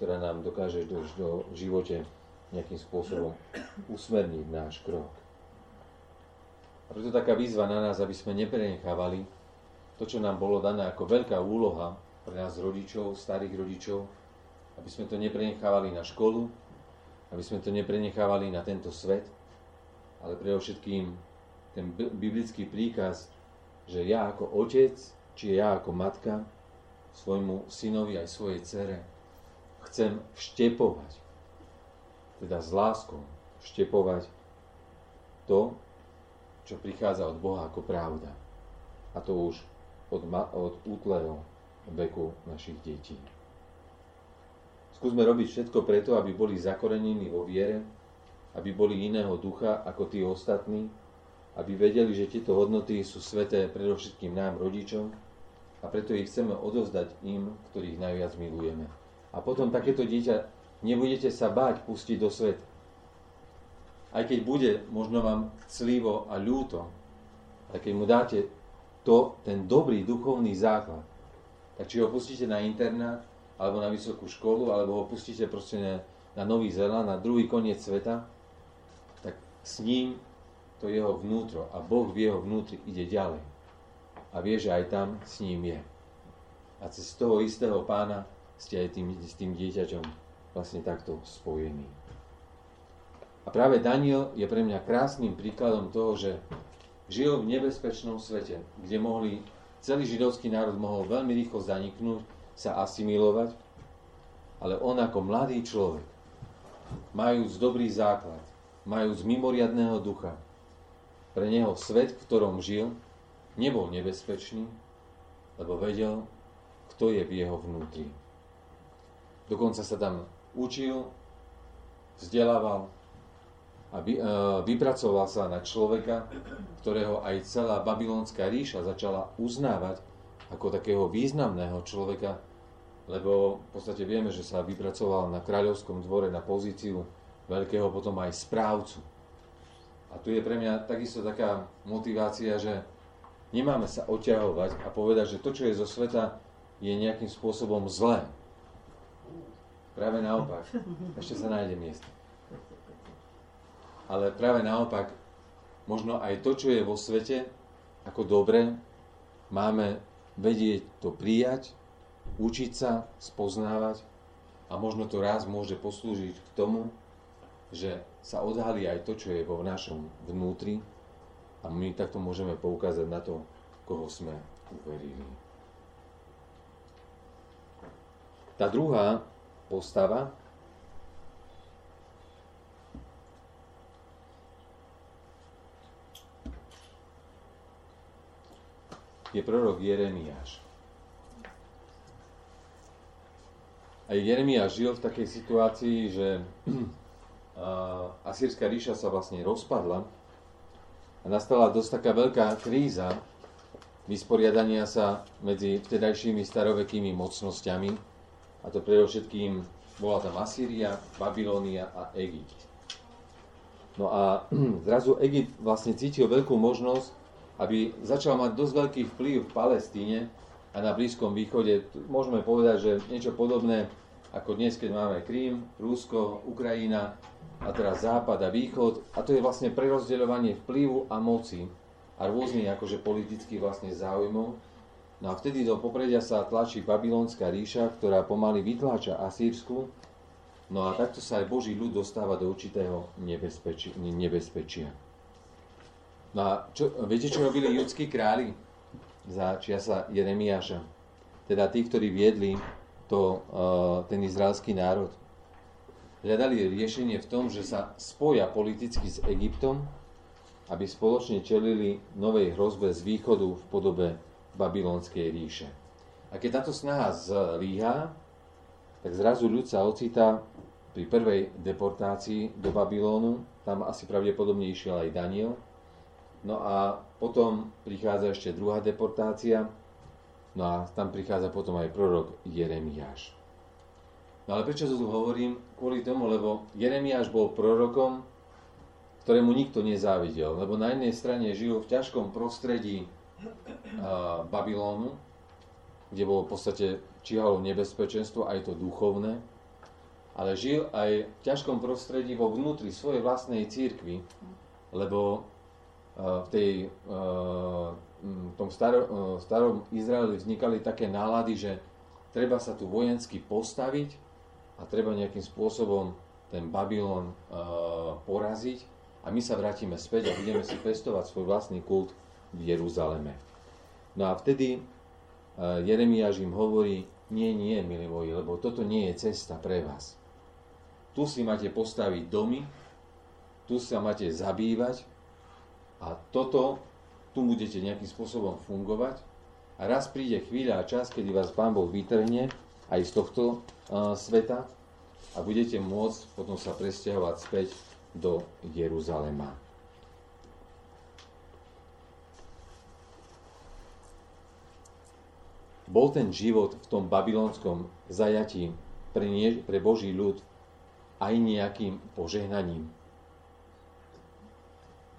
ktorá nám dokáže do, do živote nejakým spôsobom usmerniť náš krok. A preto taká výzva na nás, aby sme neprenechávali to, čo nám bolo dané ako veľká úloha pre nás rodičov, starých rodičov, aby sme to neprenechávali na školu, aby sme to neprenechávali na tento svet, ale predovšetkým ten biblický príkaz, že ja ako otec, či ja ako matka, svojmu synovi aj svojej dcere chcem vštepovať, teda s láskou vštepovať to, čo prichádza od Boha ako pravda. A to už od, ma- od útleho veku našich detí. Skúsme robiť všetko preto, aby boli zakorenení vo viere, aby boli iného ducha ako tí ostatní, aby vedeli, že tieto hodnoty sú sveté predovšetkým nám, rodičom, a preto ich chceme odovzdať im, ktorých najviac milujeme. A potom takéto dieťa nebudete sa báť pustiť do sveta. Aj keď bude možno vám clivo a ľúto, ale keď mu dáte to, ten dobrý duchovný základ, tak či ho pustíte na internát, alebo na vysokú školu, alebo ho pustíte proste na, na Nový Zéland, na druhý koniec sveta, tak s ním to jeho vnútro a Boh v jeho vnútri ide ďalej a vie, že aj tam s ním je. A cez toho istého pána ste aj tým, s tým dieťaťom vlastne takto spojení. A práve Daniel je pre mňa krásnym príkladom toho, že žil v nebezpečnom svete, kde mohli, celý židovský národ mohol veľmi rýchlo zaniknúť, sa asimilovať, ale on ako mladý človek, majúc dobrý základ, majúc mimoriadného ducha, pre neho svet, v ktorom žil, nebol nebezpečný, lebo vedel, kto je v jeho vnútri. Dokonca sa tam učil, vzdelával, aby vypracoval sa na človeka, ktorého aj celá babylonská ríša začala uznávať ako takého významného človeka, lebo v podstate vieme, že sa vypracoval na kráľovskom dvore na pozíciu veľkého potom aj správcu. A tu je pre mňa takisto taká motivácia, že nemáme sa odťahovať a povedať, že to, čo je zo sveta, je nejakým spôsobom zlé. Práve naopak. Ešte sa nájde miesto. Ale práve naopak, možno aj to, čo je vo svete, ako dobre, máme vedieť to prijať, učiť sa, spoznávať a možno to raz môže poslúžiť k tomu, že sa odhalí aj to, čo je vo našom vnútri a my takto môžeme poukázať na to, koho sme uverili. Tá druhá postava, je prorok Jeremiáš. A Jeremiáš žil v takej situácii, že asýrska ríša sa vlastne rozpadla a nastala dosť taká veľká kríza vysporiadania sa medzi vtedajšími starovekými mocnosťami, a to predovšetkým bola tam Asýria, Babilónia a Egypt. No a zrazu Egypt vlastne cítil veľkú možnosť, aby začal mať dosť veľký vplyv v Palestíne a na Blízkom východe. Môžeme povedať, že niečo podobné ako dnes, keď máme Krím, Rusko, Ukrajina a teraz Západ a Východ. A to je vlastne prerozdeľovanie vplyvu a moci a rôznych akože politických vlastne záujmov. No a vtedy do popredia sa tlačí Babylonská ríša, ktorá pomaly vytláča Asýrsku. No a takto sa aj Boží ľud dostáva do určitého nebezpečia. nebezpečia. No a čo, viete, čo robili judskí králi za čiasa Jeremiáša? Teda tí, ktorí viedli to, ten izraelský národ. Hľadali riešenie v tom, že sa spoja politicky s Egyptom, aby spoločne čelili novej hrozbe z východu v podobe babylonskej ríše. A keď táto snaha zlyhá, tak zrazu ľud sa ocitá pri prvej deportácii do Babylónu. Tam asi pravdepodobne išiel aj Daniel. No a potom prichádza ešte druhá deportácia, no a tam prichádza potom aj prorok Jeremiáš. No ale prečo to tu hovorím? Kvôli tomu, lebo Jeremiáš bol prorokom, ktorému nikto nezávidel, lebo na jednej strane žil v ťažkom prostredí uh, Babylónu, kde bolo v podstate číhalo nebezpečenstvo, aj to duchovné, ale žil aj v ťažkom prostredí vo vnútri svojej vlastnej cirkvi, lebo v tej, v tom starom, starom Izraeli vznikali také nálady, že treba sa tu vojensky postaviť a treba nejakým spôsobom ten Babylon poraziť a my sa vrátime späť a budeme si pestovať svoj vlastný kult v Jeruzaleme. No a vtedy Jeremiáš im hovorí, nie, nie, milí moji, lebo toto nie je cesta pre vás. Tu si máte postaviť domy, tu sa máte zabývať, a toto, tu budete nejakým spôsobom fungovať a raz príde chvíľa a čas, kedy vás Pán Boh vytrhne aj z tohto uh, sveta a budete môcť potom sa presťahovať späť do Jeruzalema. Bol ten život v tom babylonskom zajatí pre, nie, pre Boží ľud aj nejakým požehnaním?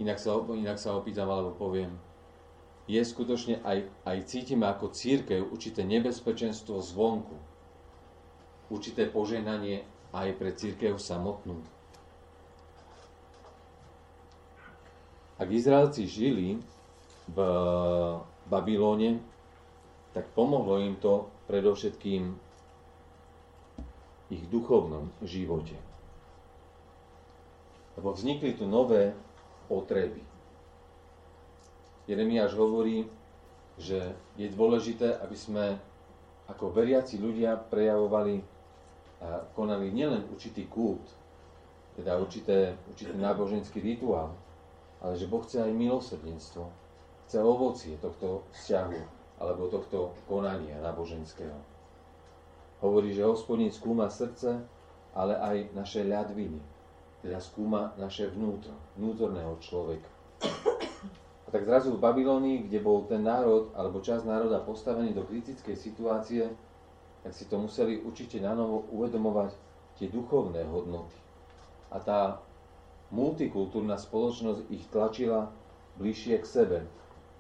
Inak sa, inak sa opýtam, alebo poviem, je skutočne aj, aj cítime ako cirkev určité nebezpečenstvo zvonku. určité požehnanie aj pre cirkev samotnú. Ak Izraelci žili v Babylone, tak pomohlo im to predovšetkým ich duchovnom živote. Lebo vznikli tu nové potreby. Jeremiáš hovorí, že je dôležité, aby sme ako veriaci ľudia prejavovali a konali nielen určitý kult, teda určité, určitý náboženský rituál, ale že Boh chce aj milosrdenstvo, chce ovocie tohto vzťahu, alebo tohto konania náboženského. Hovorí, že Hospodin skúma srdce, ale aj naše ľadviny, teda skúma naše vnútro, vnútorného človeka. A tak zrazu v Babylónii, kde bol ten národ, alebo časť národa postavený do kritickej situácie, tak si to museli určite nanovo uvedomovať tie duchovné hodnoty. A tá multikultúrna spoločnosť ich tlačila bližšie k sebe.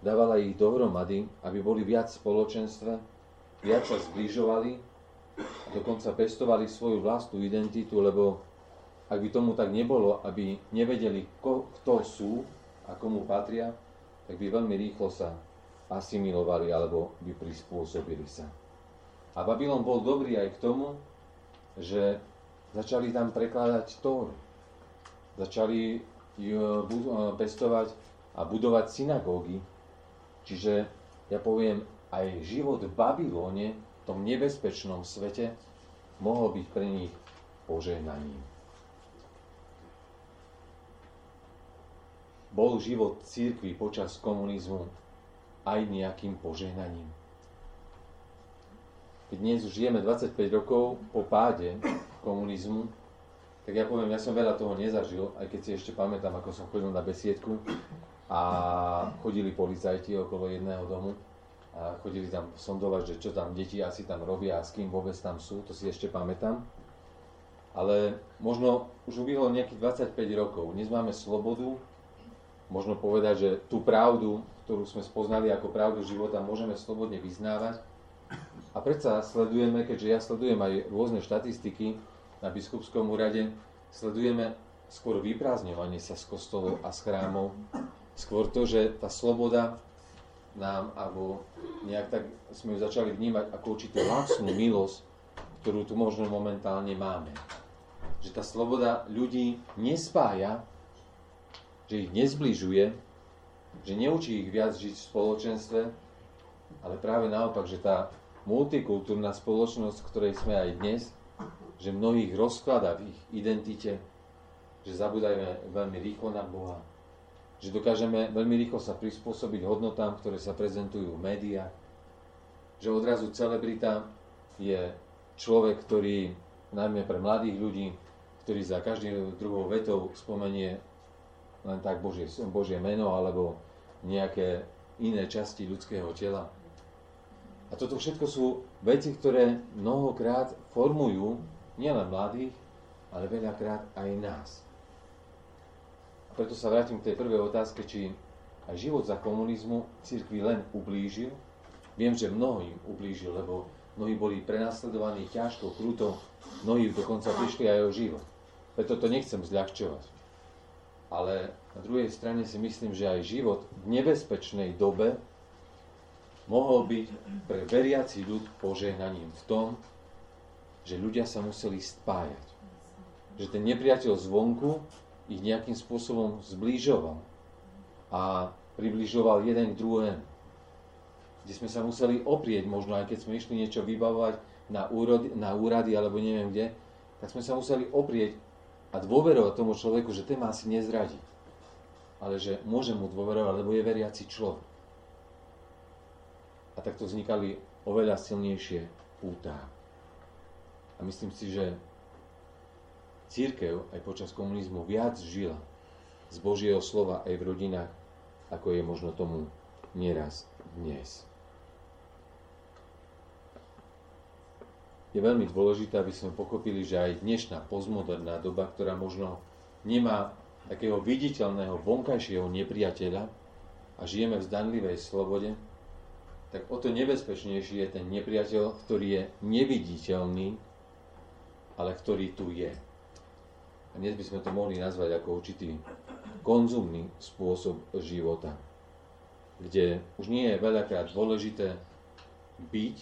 Dávala ich dohromady, aby boli viac v spoločenstve, viac sa zbližovali a dokonca pestovali svoju vlastnú identitu, lebo ak by tomu tak nebolo, aby nevedeli, ko, kto sú a komu patria, tak by veľmi rýchlo sa asimilovali alebo by prispôsobili sa. A Babylon bol dobrý aj k tomu, že začali tam prekladať Tóru. Začali pestovať a budovať synagógy. Čiže, ja poviem, aj život v Babylone, v tom nebezpečnom svete, mohol byť pre nich požehnaním. Bol život cirkvi počas komunizmu aj nejakým požehnaním? Keď dnes už žijeme dvadsaťpäť rokov po páde komunizmu, tak ja poviem, ja som veľa toho nezažil, aj keď si ešte pamätám, ako som chodil na besiedku a chodili policajti okolo jedného domu a chodili tam sondovať, že čo tam deti asi tam robia a s kým vôbec tam sú, to si ešte pamätám. Ale možno už ubehlo nejakých dvadsaťpäť rokov, dnes máme slobodu, možno povedať, že tú pravdu, ktorú sme spoznali ako pravdu života, môžeme slobodne vyznávať. A predsa sledujeme, keďže ja sledujem aj rôzne štatistiky, na biskupskom úrade sledujeme skôr vyprázdňovanie sa z kostolov a z chrámov, skôr to, že tá sloboda nám, alebo nejak tak sme ju začali vnímať ako určitú lacnú milosť, ktorú tu možno momentálne máme. Že tá sloboda ľudí nespája, že ich nezbližuje, že neučí ich viac žiť v spoločenstve, ale práve naopak, že tá multikultúrna spoločnosť, v ktorej sme aj dnes, že mnohých rozkladá v ich identite, že zabúdajme veľmi rýchlo na Boha, že dokážeme veľmi rýchlo sa prispôsobiť hodnotám, ktoré sa prezentujú v médiách, že odrazu celebrita je človek, ktorý, najmä pre mladých ľudí, ktorý za každou druhou vetou spomenie len tak Božie, Božie meno alebo nejaké iné časti ľudského tela. A toto všetko sú veci, ktoré mnohokrát formujú nielen mladých, ale veľakrát aj nás. A preto sa vrátim k tej prvej otázke, či aj život za komunizmu cirkvi len ublížil. Viem, že mnohým ublížil, lebo mnohí boli prenasledovaní ťažko, kruto, mnohí dokonca prišli aj o život. Preto to nechcem zľahčovať. Ale na druhej strane si myslím, že aj život v nebezpečnej dobe mohol byť pre veriaci ľud požehnaním v tom, že ľudia sa museli spájať. Že ten nepriateľ zvonku ich nejakým spôsobom zblížoval a približoval jeden k druhému. Kde sme sa museli oprieť, možno aj keď sme išli niečo vybavovať na úrady, na úrady alebo neviem kde, tak sme sa museli oprieť a dôverovať tomu človeku, že ten ma asi nezradí. Ale že môžem mu dôverovať, lebo je veriaci človek. A takto vznikali oveľa silnejšie pútá. A myslím si, že cirkev aj počas komunizmu viac žila z Božieho slova aj v rodinách, ako je možno tomu nieraz dnes. Je veľmi dôležité, aby sme pochopili, že aj dnešná postmoderná doba, ktorá možno nemá takého viditeľného vonkajšieho nepriateľa a žijeme v zdanlivej slobode, tak o to nebezpečnejší je ten nepriateľ, ktorý je neviditeľný, ale ktorý tu je. A dnes by sme to mohli nazvať ako určitý konzumný spôsob života, kde už nie je veľakrát dôležité byť,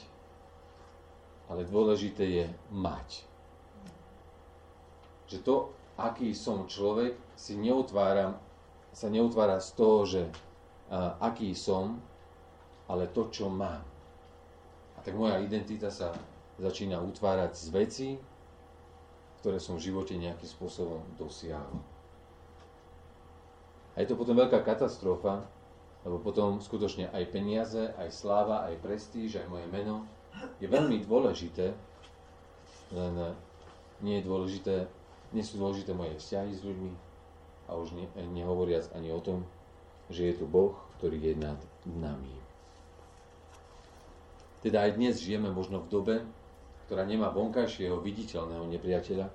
ale dôležité je mať. Že to, aký som človek, si neutváram, sa neutvára z toho, že a, aký som, ale to, čo mám. A tak moja identita sa začína utvárať z vecí, ktoré som v živote nejakým spôsobom dosiahol. A je to potom veľká katastrofa, lebo potom skutočne aj peniaze, aj sláva, aj prestíž, aj moje meno je veľmi dôležité, len nie je dôležité, nie sú dôležité moje vzťahy s ľuďmi a už ne, nehovoriac ani o tom, že je tu Boh, ktorý je nad nami. Teda aj dnes žijeme možno v dobe, ktorá nemá vonkajšieho viditeľného nepriateľa,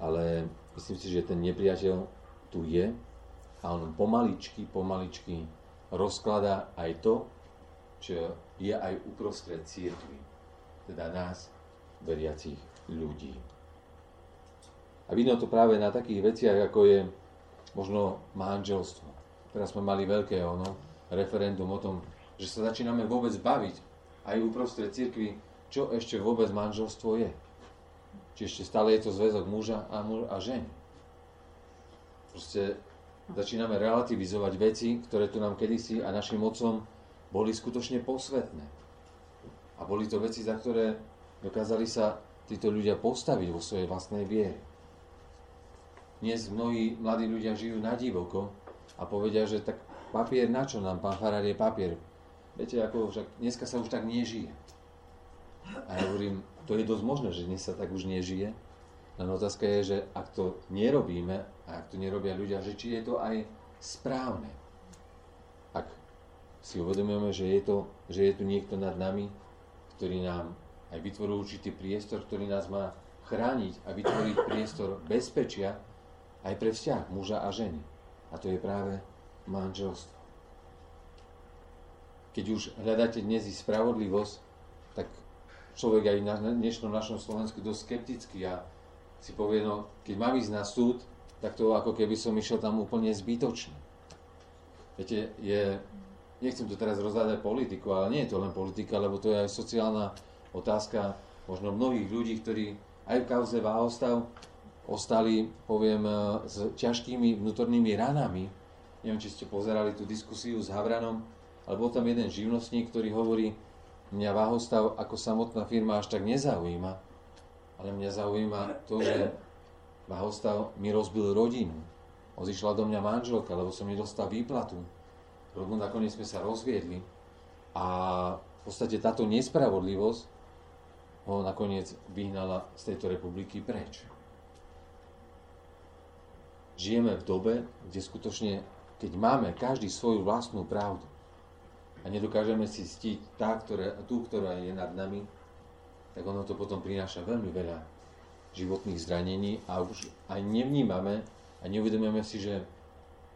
ale myslím si, že ten nepriateľ tu je a on pomaličky, pomaličky rozkladá aj to, čo je aj uprostred cirkvi, teda nás, veriacich ľudí. A vidno to práve na takých veciach, ako je možno manželstvo. Teraz sme mali veľké ono, referendum o tom, že sa začíname vôbec baviť aj uprostred cirkvi, čo ešte vôbec manželstvo je. Či ešte stále je to zväzok muža a, muž a ženy. Proste začíname relativizovať veci, ktoré tu nám kedysi a našim otcom boli skutočne posvetné. A boli to veci, za ktoré dokázali sa títo ľudia postaviť vo svojej vlastnej viere. Dnes mnohí mladí ľudia žijú na divoko a povedia, že tak papier na čo nám, pán farár, je papier? Viete, ako však dneska sa už tak nežije. A ja hovorím, to je dosť možné, že dnes sa tak už nežije. Len otázka je, že ak to nerobíme, a ak to nerobia ľudia, že či je to aj správne. Ak si uvedomujeme, že je, to, že je tu niekto nad nami, ktorý nám aj vytvoril určitý priestor, ktorý nás má chrániť a vytvoriť priestor bezpečia aj pre vzťah muža a ženy. A to je práve manželstvo. Keď už hľadáte dnes i spravodlivosť, tak človek aj na dnešnom našom Slovensku dosť skeptický a si povie, no, keď mám ísť na súd, tak to ako keby som išiel tam úplne zbytočne. Viete, je, nechcem to teraz rozdávať politiku, ale nie je to len politika, lebo to je aj sociálna otázka možno mnohých ľudí, ktorí aj v kauze Váhostav ostali, poviem, s ťažkými vnútornými ranami. Neviem, či ste pozerali tú diskusiu s Havranom, ale bol tam jeden živnostník, ktorý hovorí, mňa Váhostav ako samotná firma až tak nezaujíma, ale mňa zaujíma to, že Váhostav mi rozbil rodinu. Ozišla do mňa manželka, lebo som nedostal výplatu. Rovno nakoniec sme sa rozviedli a v podstate táto nespravodlivosť ho nakoniec vyhnala z tejto republiky preč. Žijeme v dobe, kde skutočne, keď máme každý svoju vlastnú pravdu, a nedokážeme si ctiť tá, ktoré, tú, ktorá je nad nami, tak ono to potom prináša veľmi veľa životných zranení a už aj nevnímame a neuvedomujeme si, že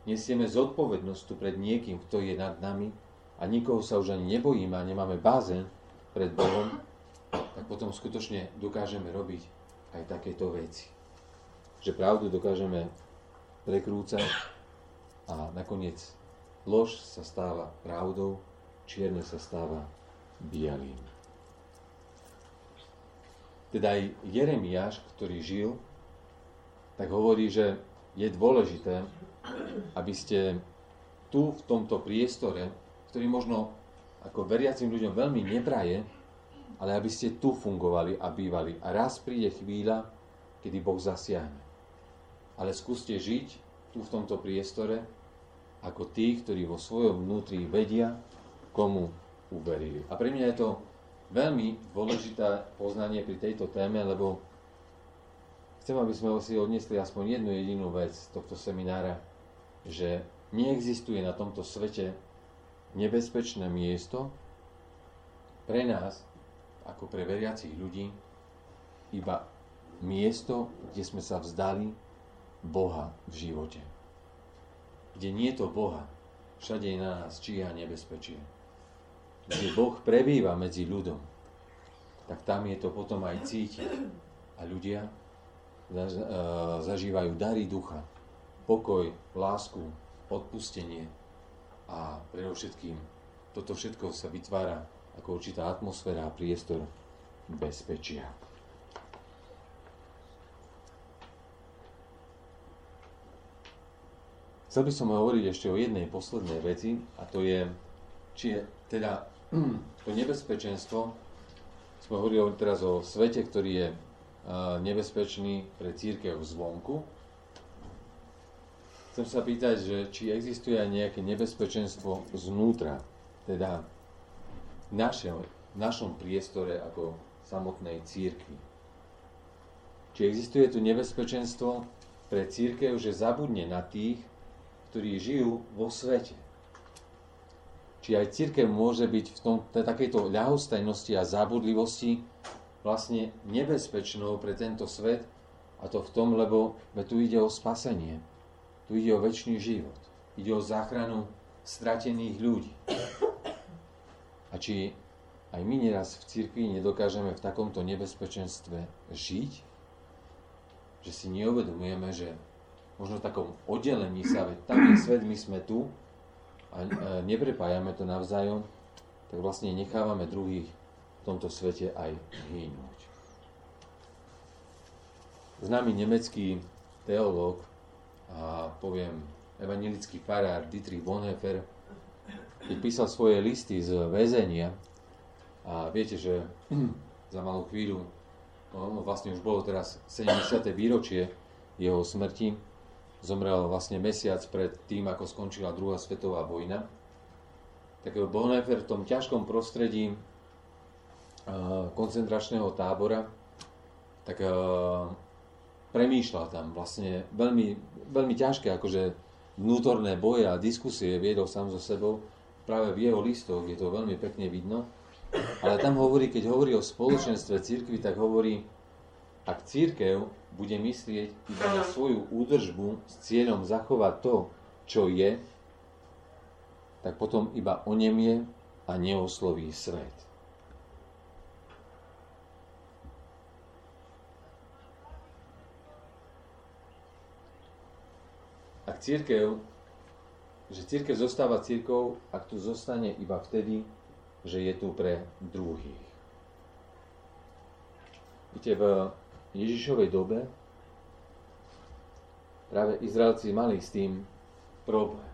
nesieme zodpovednosť tu pred niekým, kto je nad nami a nikoho sa už ani nebojíme a nemáme bázeň pred Bohom, tak potom skutočne dokážeme robiť aj takéto veci. Že pravdu dokážeme prekrúcať a nakoniec lož sa stáva pravdou, čierne sa stáva bielým. Teda aj Jeremiáš, ktorý žil, tak hovorí, že je dôležité, aby ste tu, v tomto priestore, ktorý možno ako veriacim ľuďom veľmi nepraje, ale aby ste tu fungovali a bývali. A raz príde chvíľa, kedy Boh zasiahne. Ale skúste žiť tu, v tomto priestore, ako tí, ktorí vo svojom vnútri vedia, komu uverili. A pre mňa je to veľmi dôležité poznanie pri tejto téme, lebo chcem, aby sme si odnesli aspoň jednu jedinú vec z tohto seminára, že neexistuje na tomto svete nebezpečné miesto pre nás, ako pre veriacich ľudí, iba miesto, kde sme sa vzdali Boha v živote. Kde nie je to Boha, všade je na nás číha nebezpečie. Kde Boh prebýva medzi ľuďom, tak tam je to potom aj cítiť. A ľudia zažívajú dary ducha, pokoj, lásku, odpustenie a predovšetkým toto všetko sa vytvára ako určitá atmosféra a priestor bezpečia. Chcel by som hovoriť ešte o jednej poslednej veci, a to je, či je teda to nebezpečenstvo, sme hovorili teraz o svete, ktorý je nebezpečný pre cirkev zvonku. Chcem sa pýtať, že či existuje aj nejaké nebezpečenstvo znútra, teda v našom, v našom priestore ako samotnej cirkvi. Či existuje tu nebezpečenstvo pre cirkev, že zabudne na tých, ktorí žijú vo svete. Či aj cirkev môže byť v tom, takejto ľahostajnosti a zabudlivosti vlastne nebezpečnou pre tento svet, a to v tom, lebo tu ide o spasenie, tu ide o večný život, ide o záchranu stratených ľudí. A či aj my nieraz v cirkvi nedokážeme v takomto nebezpečenstve žiť, že si neuvedomujeme, že možno v takom oddelení sa, veď taký svet, my sme tu a neprepájame to navzájom, tak vlastne nechávame druhých v tomto svete aj hynúť. Známy nemecký teológ a poviem evanjelický farár Dietrich Bonhoeffer, keď písal svoje listy z väzenia, a viete, že za malú chvíľu, no, vlastne už bolo teraz sedemdesiate výročie jeho smrti, zomrel vlastne mesiac pred tým, ako skončila druhá svetová vojna. Tak Bonhoeffer v tom ťažkom prostredí koncentračného tábora tak premýšľal tam vlastne veľmi, veľmi ťažké akože vnútorné boje a diskusie viedol sám so sebou. Práve v jeho listoch je to veľmi pekne vidno. Ale tam hovorí, keď hovorí o spoločenstve cirkvi, tak hovorí, ak cirkev bude myslieť iba na svoju údržbu s cieľom zachovať to, čo je, tak potom iba onemie a neosloví svet. Ak cirkev, že cirkev zostáva cirkvou, ak tu zostane iba vtedy, že je tu pre druhých. Víte, v V Ježišovej dobe práve Izraelci mali s tým problém.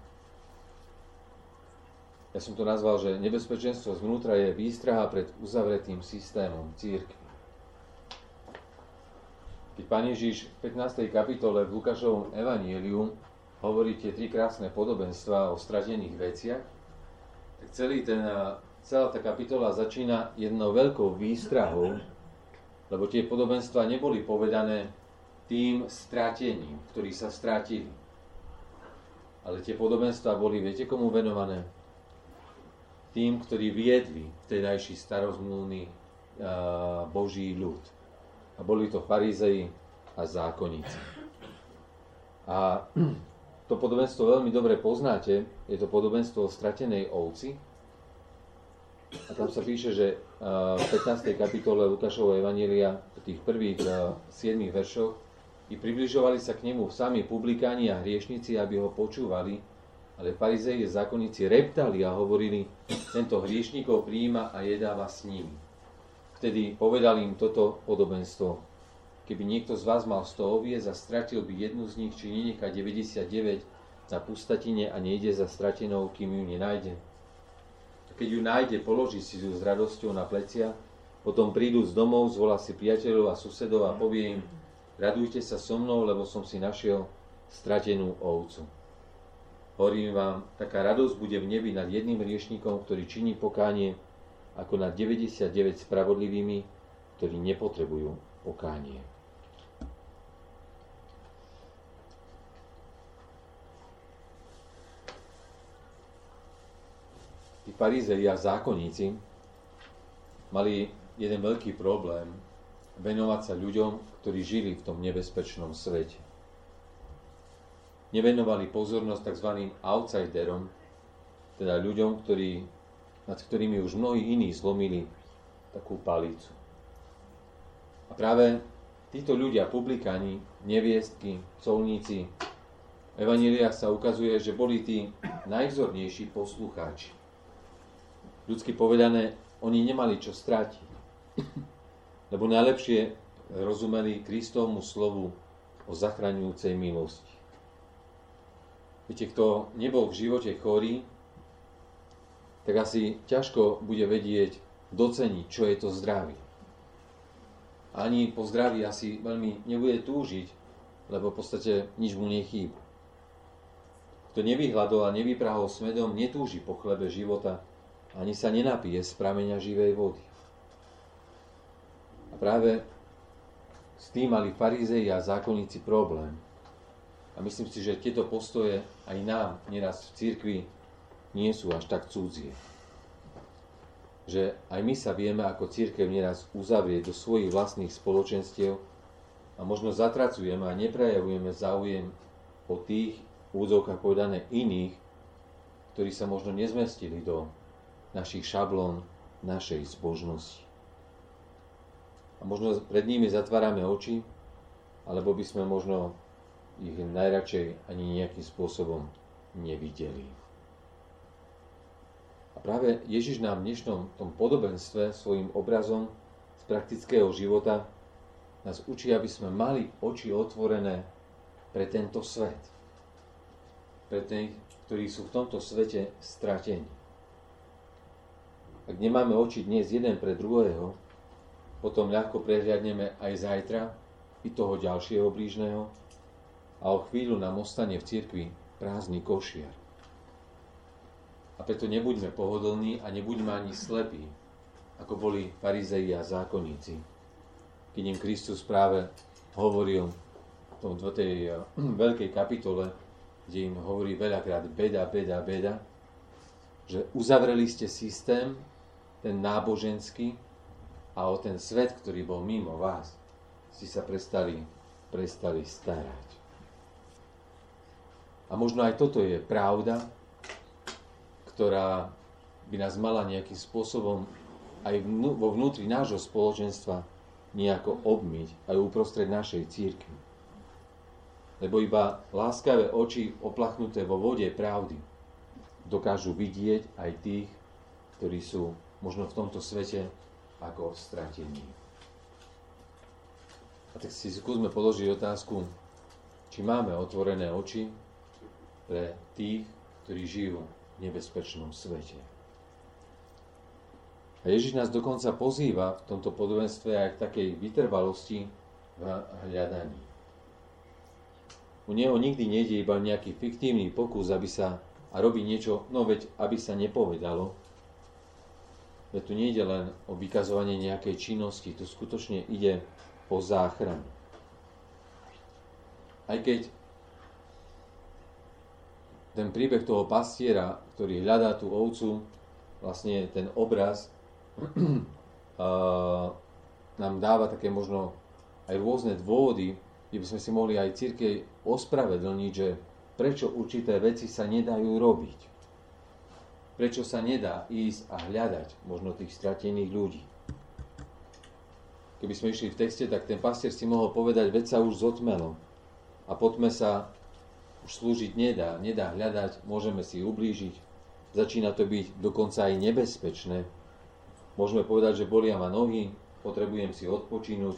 Ja som to nazval, že nebezpečenstvo zvnútra je výstraha pred uzavretým systémom cirkvi. Keď Pán Ježiš v pätnástej kapitole v Lukášovom evanjeliu hovorí tie tri krásne podobenstvá o stratených veciach, tak celý ten, celá tá kapitola začína jednou veľkou výstrahou, lebo tie podobenstvá neboli povedané tým stratením, ktorí sa strátili. Ale tie podobenstvá boli, viete, komu venované? Tým, ktorí viedli vtedajší starozmluvný uh, Boží ľud. A boli to farizei a zákonníci. A to podobenstvo veľmi dobre poznáte. Je to podobenstvo o stratenej ovci. A tam sa píše, že v pätnástej kapitole Lukášovho evanjelia, tých prvých siedmich veršoch, i približovali sa k nemu sami publikáni a hriešnici, aby ho počúvali, ale farizei a zákonníci reptali a hovorili, tento hriešnikov prijíma a jedáva s nimi. Vtedy povedal im toto podobenstvo. Keby niekto z vás mal sto oviec a stratil by jednu z nich, či nenechá deväťdesiatdeväť na pustatine a nejde za stratenou, kým ju nenájde. Keď ju nájde, položí si ju s radosťou na plecia, potom prídu z domov, zvolá si priateľov a susedov a povie im, radujte sa so mnou, lebo som si našiel stratenú ovcu. Hovorím vám, taká radosť bude v nebi nad jedným hriešnikom, ktorý činí pokánie, ako nad deväťdesiatdeväť spravodlivými, ktorí nepotrebujú pokánie. Tí farizei a zákonníci mali jeden veľký problém venovať sa ľuďom, ktorí žili v tom nebezpečnom svete. Nevenovali pozornosť tzv. Outsiderom, teda ľuďom, ktorí, nad ktorými už mnohí iní zlomili takú palicu. A práve Títo ľudia, publikáni, neviestky, colníci, v evanjeliách sa ukazuje, že boli tí najvzornejší poslucháči. Ľudsky povedané, oni nemali čo strátiť, lebo najlepšie rozumeli Kristovmu slovu o zachraňujúcej milosti. Viete, kto nebol v živote chorý, tak asi ťažko bude vedieť, doceniť, čo je to zdravie. Ani po zdraví asi veľmi nebude túžiť, lebo v podstate nič mu nechýba. Kto nevyhľadol a nevyprahol smedom, netúži po chlebe života, ani sa nenapije z prameňa živej vody. A práve s tým mali farizei a zákonníci problém. A myslím si, že tieto postoje aj nám neraz v cirkvi nie sú až tak cudzie. Že aj my sa vieme ako cirkev neraz uzavrieť do svojich vlastných spoločenstiev a možno zatracujeme a neprejavujeme záujem o tých, údzovkách povedané iných, ktorí sa možno nezmestili do našich šablón, našej zbožnosti. A možno pred nimi zatvárame oči, alebo by sme možno ich najradšej ani nejakým spôsobom nevideli. A práve Ježiš nám v dnešnom tom podobenstve svojim obrazom z praktického života nás učí, aby sme mali oči otvorené pre tento svet. Pre tých, ktorí sú v tomto svete stratení. Ak nemáme oči dnes jeden pre druhého, potom ľahko prehliadneme aj zajtra i toho ďalšieho blížneho a o chvíľu nám ostane v cirkvi prázdny košiar. A preto nebuďme pohodlní a nebuďme ani slepí, ako boli farizei a zákonníci, keď im Kristus práve hovoril v tej veľkej kapitole, kde im hovorí veľakrát beda, beda, beda, že uzavreli ste systém, ten náboženský, a o ten svet, ktorý bol mimo vás, si sa prestali, prestali starať. A možno aj toto je pravda, ktorá by nás mala nejakým spôsobom aj vnú, vo vnútri nášho spoločenstva nejako obmyť aj uprostred našej cirkvi. Lebo iba láskavé oči oplachnuté vo vode pravdy dokážu vidieť aj tých, ktorí sú možno v tomto svete ako stratení. A tak si skúsme položiť otázku, či máme otvorené oči pre tých, ktorí žijú v nebezpečnom svete. A Ježiš nás dokonca pozýva v tomto podobenstve aj k takej vytrvalosti v hľadaní. U neho nikdy nejde iba nejaký fiktívny pokus, aby sa a robí niečo, no veď, aby sa nepovedalo. Veď tu nejde len o vykazovanie nejakej činnosti, tu skutočne ide o záchranu. Aj keď ten príbeh toho pastiera, ktorý hľadá tú ovcu, vlastne ten obraz nám dáva také možno aj rôzne dôvody, kde by sme si mohli aj cirkvi ospravedlniť, že prečo určité veci sa nedajú robiť? Prečo sa nedá ísť a hľadať možno tých stratených ľudí? Keby sme išli v texte, tak ten pastier si mohol povedať, veď sa už zotmelo a po tme sa už slúžiť nedá, nedá hľadať, môžeme si ublížiť, začína to byť dokonca aj nebezpečné. Môžeme povedať, že bolia ma nohy, potrebujem si odpočinúť,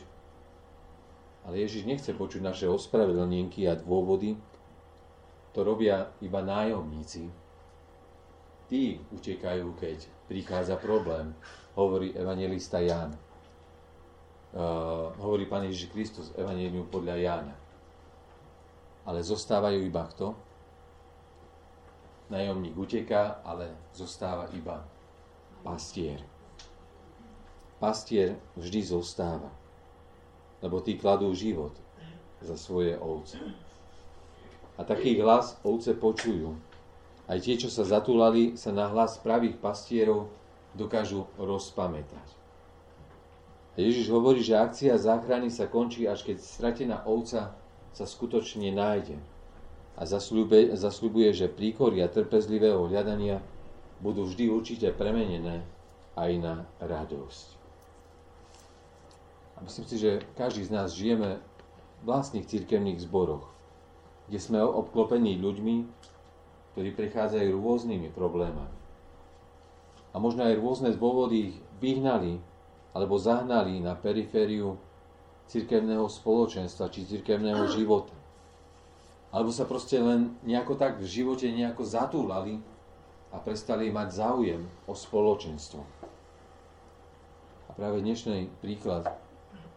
ale Ježiš nechce počuť naše ospravedlnienky a dôvody. To robia iba nájomníci. Tí utekajú, keď prichádza problém, hovorí evanjelista Ján. Uh, hovorí Pán Ježiš Kristus evanjeliu podľa Jána. Ale zostávajú iba kto? Nájomník uteká, ale zostáva iba pastier. Pastier vždy zostáva, lebo tí kladú život za svoje ovce. A taký hlas ovce počujú. Aj tie, čo sa zatúlali, sa na hlas pravých pastierov dokážu rozpamätať. A Ježiš hovorí, že akcia záchrany sa končí, až keď stratená ovca sa skutočne nájde. A zasľubuje, zasľubuje že príkoria trpezlivého hľadania budú vždy určite premenené aj na radosť. A A myslím si, že každý z nás žijeme v vlastných cirkevných zboroch, kde sme obklopení ľuďmi, ktorí prechádzajú rôznymi problémami. A možno aj rôzne dôvody ich vyhnali alebo zahnali na perifériu cirkevného spoločenstva či cirkevného života. Alebo sa proste len nejako tak v živote nejako zatúlali a prestali mať záujem o spoločenstvo. A práve dnešný príklad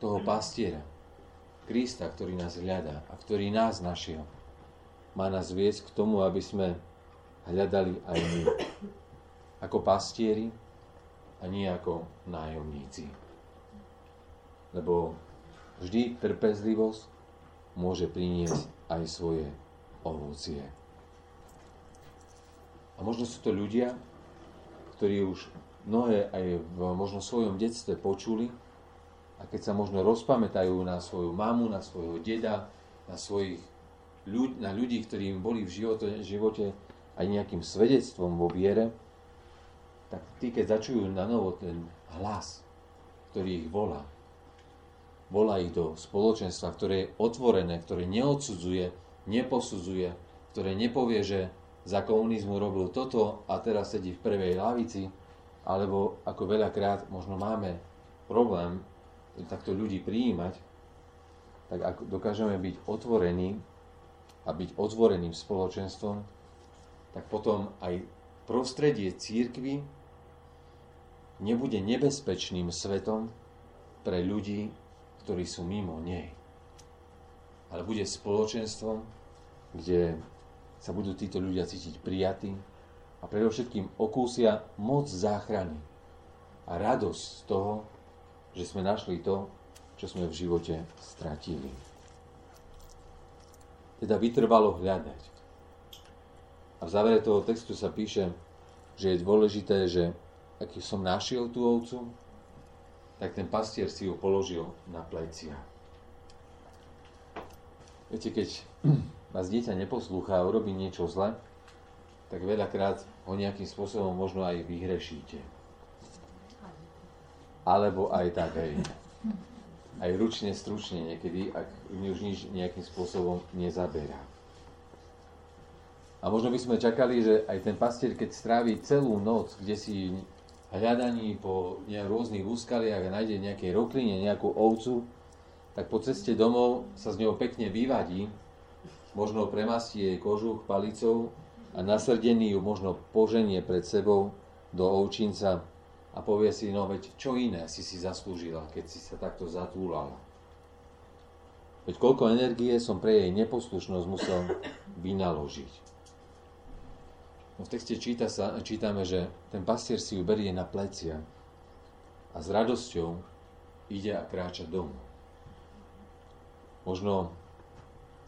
toho pastiera, Krista, ktorý nás hľadá a ktorý nás našiel, má nás viesť k tomu, aby sme hľadali aj my. Ako pastieri a nie ako nájomníci. Lebo vždy trpezlivosť môže priniesť aj svoje ovocie. A možno sú to ľudia, ktorí už mnohé aj v možno svojom detstve počuli, a keď sa možno rozpamätajú na svoju mamu, na svojho deda, na svojich ľudí, na ľudí, ktorí im boli v živote, živote aj nejakým svedectvom vo viere, tak tí, keď začujú na novo ten hlas, ktorý ich volá, volá ich do spoločenstva, ktoré je otvorené, ktoré neodsudzuje, neposudzuje, ktoré nepovie, že za komunizmu robil toto a teraz sedí v prvej lavici, alebo ako veľakrát možno máme problém takto ľudí prijímať, tak ak dokážeme byť otvorení a byť otvoreným spoločenstvom, tak potom aj prostredie cirkvi nebude nebezpečným svetom pre ľudí, ktorí sú mimo nej. Ale bude spoločenstvom, kde sa budú títo ľudia cítiť prijatí a predovšetkým okúsia moc záchrany a radosť z toho, že sme našli to, čo sme v živote stratili. Teda vytrvalo hľadať. A v závere toho textu sa píše, že je dôležité, že aký som našiel tú ovcu, tak ten pastier si ju položil na plecia. Viete, keď vás dieťa neposlúcha a urobí niečo zle, tak veľakrát ho nejakým spôsobom možno aj vyhrešíte. Alebo aj tak, aj, aj ručne, stručne niekedy, ak už nič nejakým spôsobom nezaberá. A možno by sme čakali, že aj ten pastier, keď strávi celú noc, kde si hľadaní po rôznych úskaliach a nájde nejakej rokline, nejakú ovcu, tak po ceste domov sa z ňou pekne vyvadí, možno premastí jej kožuch palicou a nasrdený ju možno poženie pred sebou do ovčinca a povie si, no veď čo iné si si zaslúžila, keď si sa takto zatúlala. Veď koľko energie som pre jej neposlušnosť musel vynaložiť. V texte číta sa, čítame, že ten pastier si ju berie na plecia a s radosťou ide a kráča domov. Možno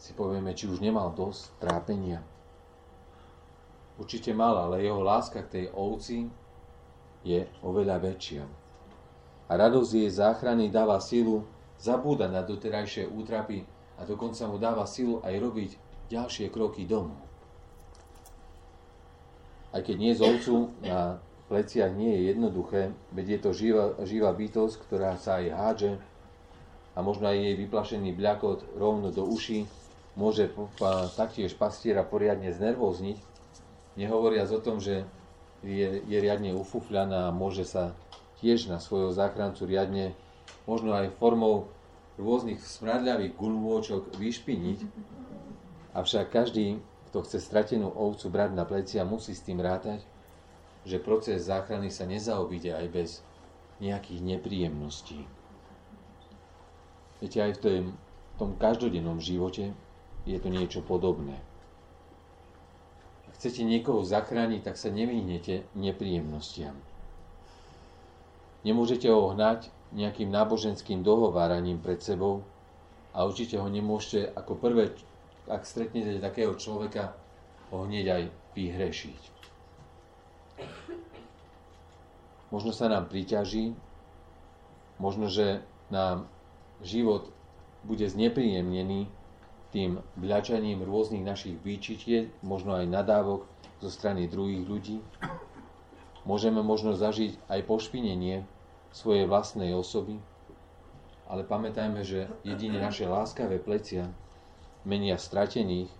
si povieme, či už nemal dosť trápenia. Určite mal, ale jeho láska k tej ovci je oveľa väčšia. A radosť jej záchrany dáva silu zabúdať na doterajšie útrapy a dokonca mu dáva silu aj robiť ďalšie kroky domov. Aj keď nie z ovcu na pleciach nie je jednoduché, veď je to živá, živá bytosť, ktorá sa aj hádže a možno aj jej vyplašený bľakot rovno do uší môže taktiež pastiera poriadne znervózniť, nehovoriac o tom, že je, je riadne ufufľaná a môže sa tiež na svojho záchrancu riadne, možno aj formou rôznych smradľavých guľôčok vyšpiniť, avšak každý kto chce stratenú ovcu brať na plecia, musí s tým rátať, že proces záchrany sa nezaobíde aj bez nejakých nepríjemností. Viete, aj v tom, v tom každodennom živote je to niečo podobné. Ak chcete niekoho zachrániť, tak sa nevyhnete nepríjemnostiam. Nemôžete ho hnať nejakým náboženským dohováraním pred sebou a určite ho nemôžete ako prvé, ak stretnete takého človeka, ho hneď aj vyhrešiť. Možno sa nám priťaží, možno, že nám život bude znepríjemnený tým vľačaním rôznych našich výčitiek, možno aj nadávok zo strany druhých ľudí. Môžeme možno zažiť aj pošpinenie svojej vlastnej osoby, ale pamätajme, že jedine naše láskavé plecia menia stratených,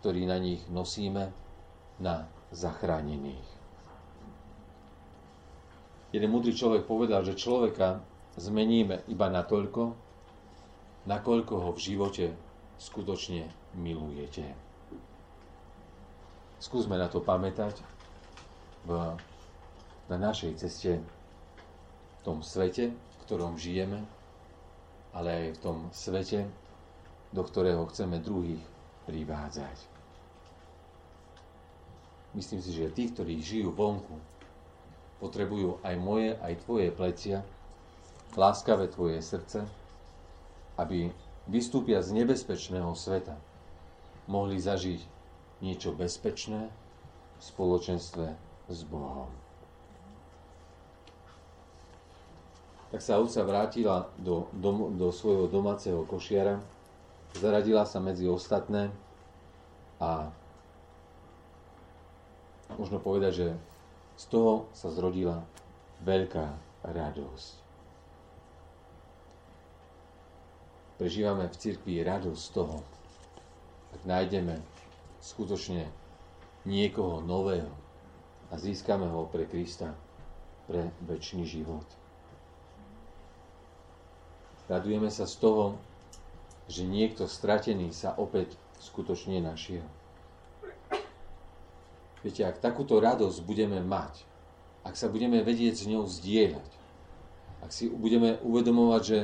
ktorí na nich nosíme, na zachránených. Jeden múdry človek povedal, že človeka zmeníme iba natoľko, nakoľko ho v živote skutočne milujete. Skúsme na to pamätať v, na našej ceste v tom svete, v ktorom žijeme, ale aj v tom svete, do ktorého chceme druhých privádzať. Myslím si, že tí, ktorí žijú vonku, potrebujú aj moje, aj tvoje plecia, láskavé tvoje srdce, aby vystúpia z nebezpečného sveta, mohli zažiť niečo bezpečné v spoločenstve s Bohom. Tak sa ovca vrátila do, do, do svojho domáceho košiara, zaradila sa medzi ostatné a možno povedať, že z toho sa zrodila veľká radosť. Prežívame v cirkvi radosť z toho, ak nájdeme skutočne niekoho nového a získame ho pre Krista, pre večný život. Radujeme sa z toho, že niekto stratený sa opäť skutočne našiel. Viete, ak takúto radosť budeme mať, ak sa budeme vedieť s ňou zdieľať, ak si budeme uvedomovať, že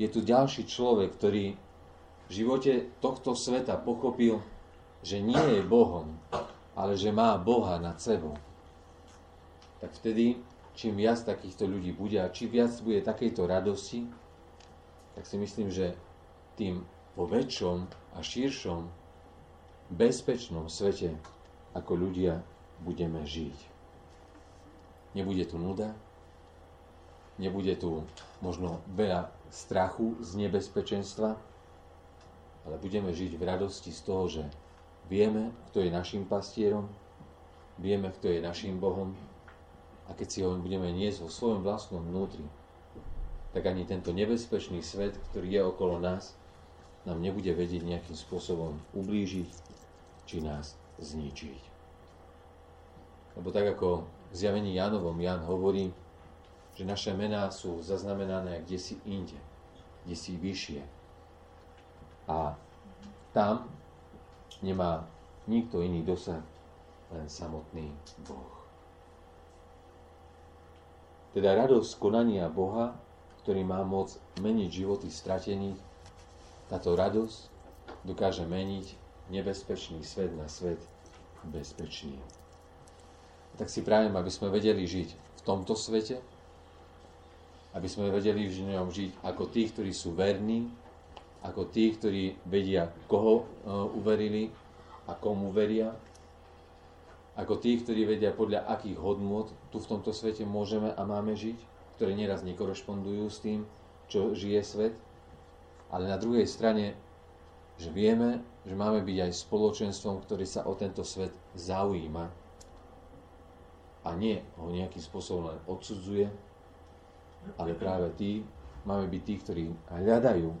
je tu ďalší človek, ktorý v živote tohto sveta pochopil, že nie je Bohom, ale že má Boha nad sebou, tak vtedy, čím viac takýchto ľudí bude a čím viac bude takejto radosti, tak si myslím, že tým vo väčšom a širšom bezpečnom svete ako ľudia budeme žiť. Nebude tu nuda, nebude tu možno veľa strachu z nebezpečenstva, ale budeme žiť v radosti z toho, že vieme, kto je našim pastierom, vieme, kto je našim Bohom a keď si ho budeme niesť vo svojom vlastnom vnútri, tak ani tento nebezpečný svet, ktorý je okolo nás, nám nebude vedieť nejakým spôsobom ublížiť či nás zničiť. Lebo tak ako v zjavení Jánovom Ján hovorí, že naše mená sú zaznamenané kdesi inde, kdesi vyššie. A tam nemá nikto iný dosah, len samotný Boh. Teda radosť konania Boha, ktorý má moc meniť životy stratených, táto radosť dokáže meniť nebezpečný svet na svet bezpečný. Tak si prajem, aby sme vedeli žiť v tomto svete, aby sme vedeli v ňom žiť ako tí, ktorí sú verní, ako tí, ktorí vedia, koho uverili a komu veria, ako tí, ktorí vedia, podľa akých hodnôt tu v tomto svete môžeme a máme žiť, ktoré nieraz nekorešpondujú s tým, čo žije svet, ale na druhej strane, že vieme, že máme byť aj spoločenstvom, ktoré sa o tento svet zaujíma a nie ho nejakým spôsobom len odsudzuje, ale práve tí, máme byť tí, ktorí hľadajú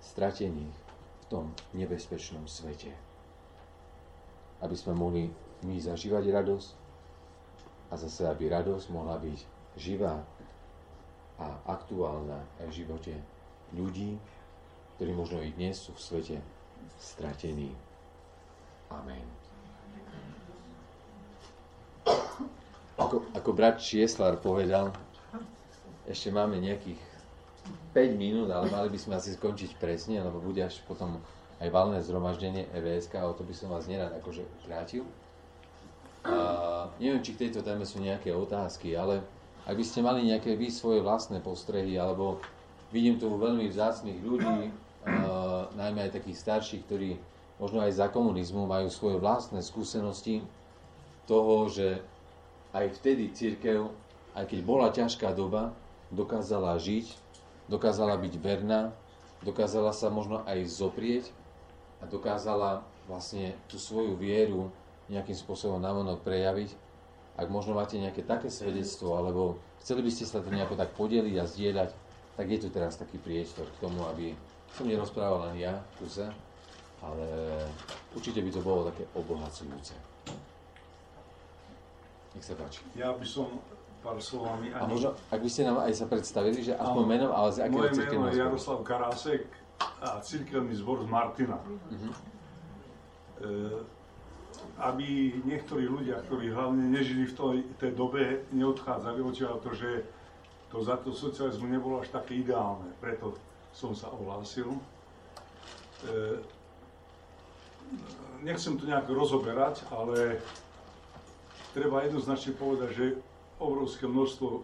stratených v tom nebezpečnom svete. Aby sme mohli my zažívať radosť a zase, aby radosť mohla byť živá a aktuálna aj v živote ľudí, ktorí možno i dnes sú v svete stratení. Amen. Ako, ako brat Čieslár povedal, ešte máme nejakých päť minút, ale mali by sme asi skončiť presne, lebo bude až potom aj valné zhromaždenie é vé es ká, o to by som vás nerad akože krátil. A neviem, či k tejto téme sú nejaké otázky, ale ak by ste mali nejaké vy svoje vlastné postrehy, alebo vidím tu veľmi vzácnych ľudí, Uh, najmä aj takých starších, ktorí možno aj za komunizmu majú svoje vlastné skúsenosti toho, že aj vtedy cirkev, aj keď bola ťažká doba, dokázala žiť, dokázala byť verná, dokázala sa možno aj zoprieť a dokázala vlastne tú svoju vieru nejakým spôsobom navonok prejaviť. Ak možno máte nejaké také svedectvo, alebo chceli by ste sa to nejako tak podeliť a zdieľať, tak je tu teraz taký priestor k tomu, aby som nerozprával len ja, Kuze, ale určite by to bolo také obohacujúce. Nech sa páči. Ja by som pár slovami... Ani... A možno, ak by ste nám aj sa predstavili, že aspoň menom, ale z akého cirkevného zboru? Moje meno je Jaroslav Karásek a cirkevný zbor z Martina. Uh-huh. E- aby niektorí ľudia, ktorí hlavne nežili v tej, tej dobe, neodchádzali odtiaľ, pretože to za to socializmu nebolo až také ideálne. Preto som sa ohlásil. E, nechcem to nejak rozoberať, ale treba jednoznačne povedať, že obrovské množstvo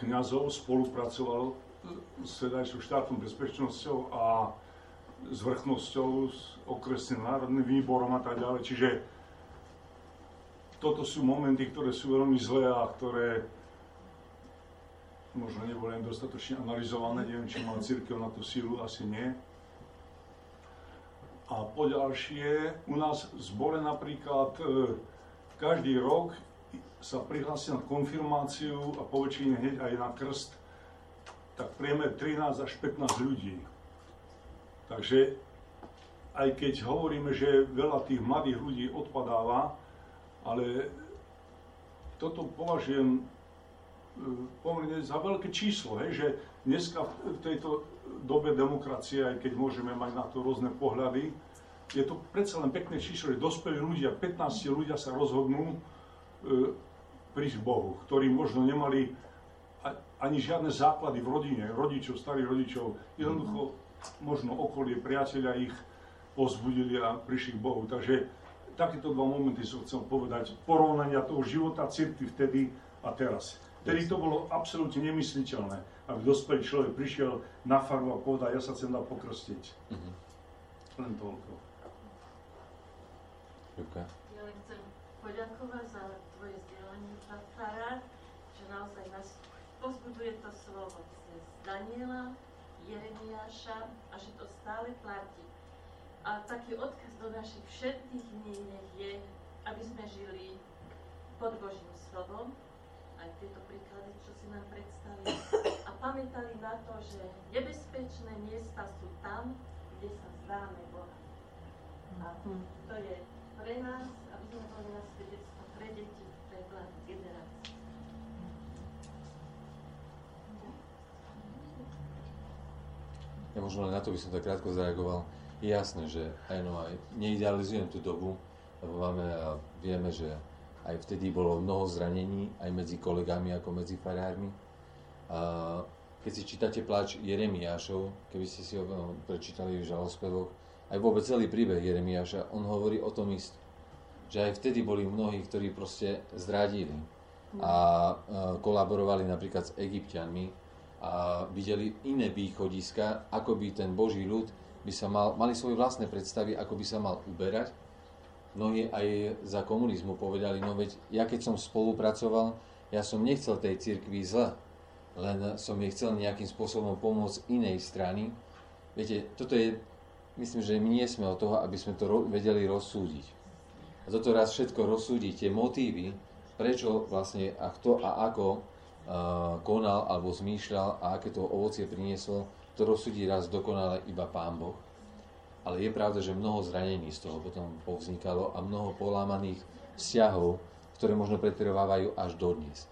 kňazov spolupracovalo s vtedajšou štátnou bezpečnosťou a s vrchnosťou, s okresným národným výborom a tak ďalej. Čiže toto sú momenty, ktoré sú veľmi zlé a ktoré možno neboli len dostatočne analyzované. Neviem, či má cirkev na tú sílu, asi nie. A poďalšie, u nás v zbore napríklad každý rok sa prihlási na konfirmáciu a po väčšine hneď aj na krst, tak priemer trinásť až pätnásť ľudí. Takže aj keď hovoríme, že veľa tých mladých ľudí odpadáva, ale toto považujem pomerne za veľké číslo, hej, že dneska v tejto dobe demokracie, aj keď môžeme mať na to rôzne pohľady, je to predsa len pekné číslo, že dospelí ľudia, pätnásť ľudia sa rozhodnú e, prísť k Bohu, ktorí možno nemali ani žiadne základy v rodine, rodičov, starých rodičov, jednoducho možno okolie, priateľa ich pozbudili a prišli k Bohu. Takže takéto dva momenty som chcel povedať, porovnania toho života cirkvi vtedy a teraz. Vtedy to bolo absolútne nemysliteľné, aby dospelý človek prišiel na farbu a povedal, ja sa chcem dať pokrstiť. Mm-hmm. Len toľko. Okay. Ja len chcem poďakovať za tvoje zdieľanie, pán farár, že naozaj nás pozbuduje to slovo cez Daniela, Jeremiáša a že to stále platí. A taký odkaz do našich všetkých dní je, aby sme žili pod Božím slovom, aj tieto príklady, čo si nám predstavili, a pamätali na to, že nebezpečné miesta sú tam, kde sa zdáme Boha. A to je pre nás, aby sme boli na svedectvo pre deti, pre mladú generáciu. Ja možno len na to by som tak krátko zareagoval. Je jasné, že aj no, aj neidealizujem tú dobu, lebo máme a vieme, že aj vtedy bolo mnoho zranení, aj medzi kolegami, ako medzi farármi. A keď si čítate pláč Jeremiášov, keby ste si ho prečítali v žalospevoch, aj vôbec celý príbeh Jeremiáša, on hovorí o tom istom, že aj vtedy boli mnohí, ktorí proste zradili a kolaborovali napríklad s Egypťanmi, a videli iné východiska, ako by ten Boží ľud by sa mal, mali svoje vlastné predstavy, ako by sa mal uberať. Mnohí aj za komunizmu povedali, no veď ja keď som spolupracoval, ja som nechcel tej cirkvi zle, len som jej chcel nejakým spôsobom pomôcť inej strany. Viete, toto je, myslím, že my nie sme od toho, aby sme to ro- vedeli rozsúdiť. A toto raz všetko rozsúdi, tie motívy, prečo vlastne a kto a ako konal alebo zmýšľal a aké to ovocie prinieslo, to rozsudí raz dokonale iba Pán Boh. Ale je pravda, že mnoho zranení z toho potom povznikalo a mnoho polámaných vzťahov, ktoré možno pretrvávajú až dodnes.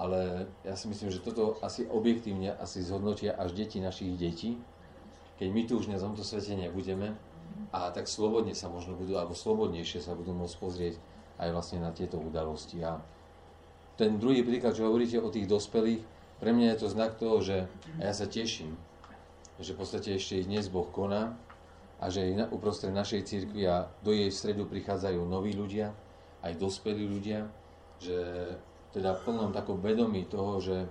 Ale ja si myslím, že toto asi objektívne asi zhodnotia až deti našich detí, keď my tu už na tomto svete nebudeme, a tak slobodne sa možno budú, alebo slobodnejšie sa budú môcť pozrieť aj vlastne na tieto udalosti. A ten druhý príklad, čo hovoríte o tých dospelých, pre mňa je to znak toho, že ja sa teším, že v podstate ešte i dnes Boh koná a že i uprostred našej cirkvi a do jej stredu prichádzajú noví ľudia, aj dospelí ľudia, že teda v plnom takom vedomí toho, že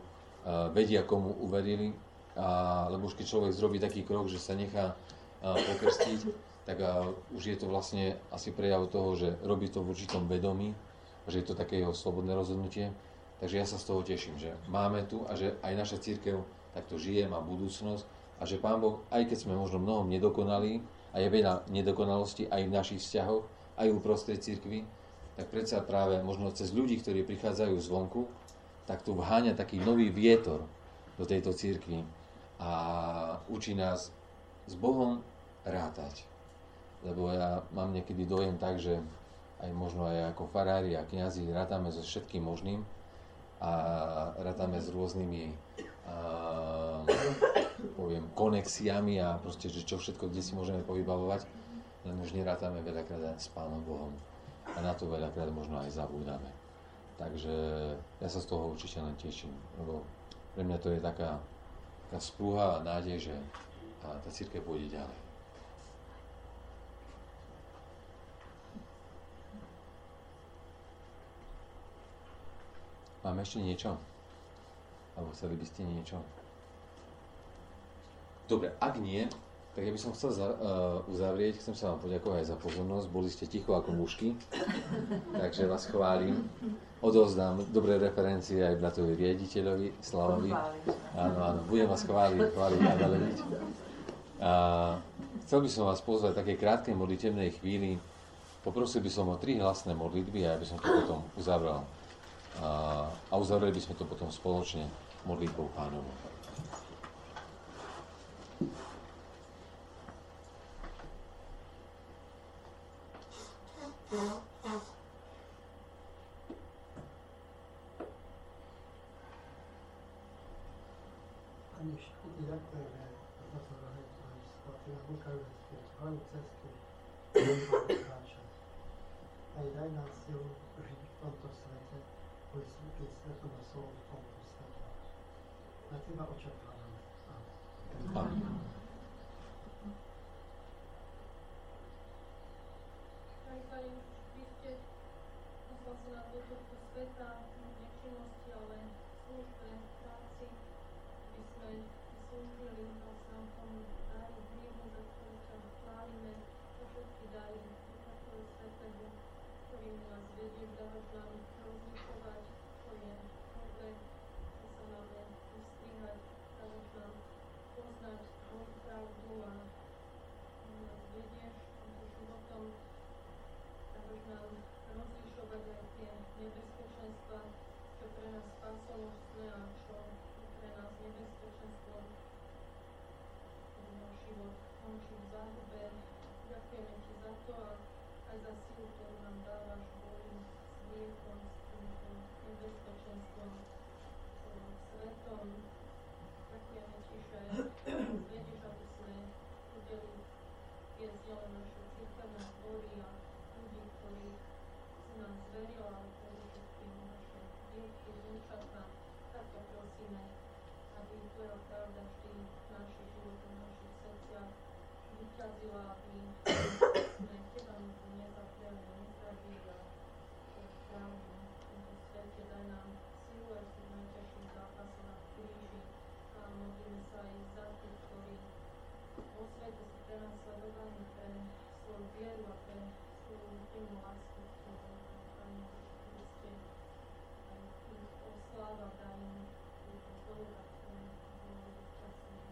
vedia, komu uverili, a, lebo už keď človek zrobí taký krok, že sa nechá pokrstiť, tak a, už je to vlastne asi prejav toho, že robí to v určitom vedomí, že je to také jeho slobodné rozhodnutie. Takže ja sa z toho teším, že máme tu a že aj naša cirkev takto žije, má budúcnosť a že Pán Boh, aj keď sme možno mnohom nedokonali a je veľa nedokonalosti aj v našich vzťahoch, aj uprostred cirkvi, tak predsa práve možno cez ľudí, ktorí prichádzajú zvonku, tak tu vháňa taký nový vietor do tejto cirkvi a učí nás s Bohom rátať. Lebo ja mám niekedy dojem tak, že aj možno aj ako farári a kňazi rátame so všetkým možným a rátame s rôznymi a, poviem, konexiami a proste, že čo všetko, kde si môžeme povybavovať, len už nerátame veľakrát s Pánom Bohom a na to veľakrát možno aj zabúdame. Takže ja sa z toho určite len teším, lebo pre mňa to je taká, taká sprúha a nádej, že a tá cirkev pôjde ďalej. Máme ešte niečo? Alebo chceli by ste niečo? Dobre, ak nie, tak ja by som chcel za, uh, uzavrieť. Chcem sa vám poďakovať za pozornosť. Boli ste ticho ako mušky, takže vás chválim. Odovzdám dobré referencie aj bratovi riaditeľovi, Slavovi. Áno, áno, budem vás chváliť, chváliť a velebiť. Chcel by som vás pozvať v takej krátkej modlitebnej chvíli. Poprosil by som o tri hlasné modlitby a ja by som to potom uzavral. A uzavreli by sme to potom spoločne modlitbou Pánovu. Pane, všetky ďakujeme za to rohé Tvojej svaty a ukážeme si Tvoju cestu môžeme kráčať. Aj daj nám silu žiť v tomto svete, keď svetom a slovom v tomto svete. Na Teba očakávame. Amen. Pane, Vy ste poslali na to tohto sveta nečinnosti, ale službe, práci, aby sme slúžili na samom daru príjmu, za ktorú sa chválime, za všetky dary, za Tvoje svetého, ktorým nás vedieš, dávaš nám rozlišovať Tvoje nové, čo sa máme vystrihať, dávaš nám poznať Tvoju pravdu a nás vedieš týmto životom, dávaš nám rozlišovať aj tie nebezpečenstva, čo pre nás spásonosné a čo pre nás nebezpečenstvo. Náš život končí v záhube. Ďakujeme Ti za to a aj za silu, ktorú nám dávaš boji s viekom, s týmto nebezpečenstvom, svetom. Ďakujeme Ti, že vedieš, aby sme udeli viesť našu církev na zbory a ľudí, ktorí si nám zveril, ale predovšetkým naše dievky, vnúčatá, tak to prosíme, aby Tvoja pravda vždy v našich životoch, v našich srdciach vyťazila, aby sme Teba nezapriali, nezradili a pravdu v tomto svete. Daj nám silu aj v najťažších zápasoch na kríži a modlíme sa aj za tých, ktorí vo svete sú prenasledovaní pre svoju vieru a pre inú lásku, ktorú Pane Kriste aj tým osláva dajú týto zloža, ktoré bolo včasné.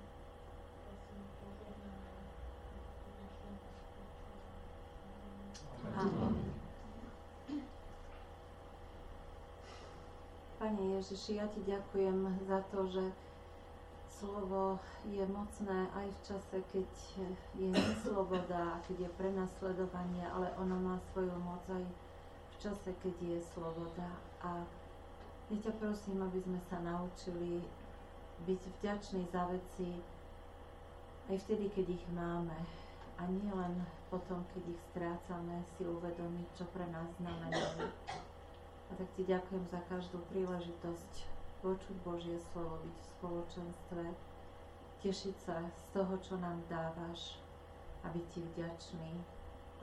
Prosím, požehnáme v dnešnom Amen. Pane Ježiši, ja Ti ďakujem za to, že slovo je mocné aj v čase, keď je nesloboda, keď je prenasledovanie, ale ono má svoju moc aj v čase, keď je sloboda. A ja ťa prosím, aby sme sa naučili byť vďační za veci aj vtedy, keď ich máme. A nie len potom, keď ich strácame, si uvedomiť, čo pre nás znamená. A tak Ti ďakujem za každú príležitosť počuť Božie slovo, byť v spoločenstve, tešiť sa z toho, čo nám dávaš a byť Ti vďačný,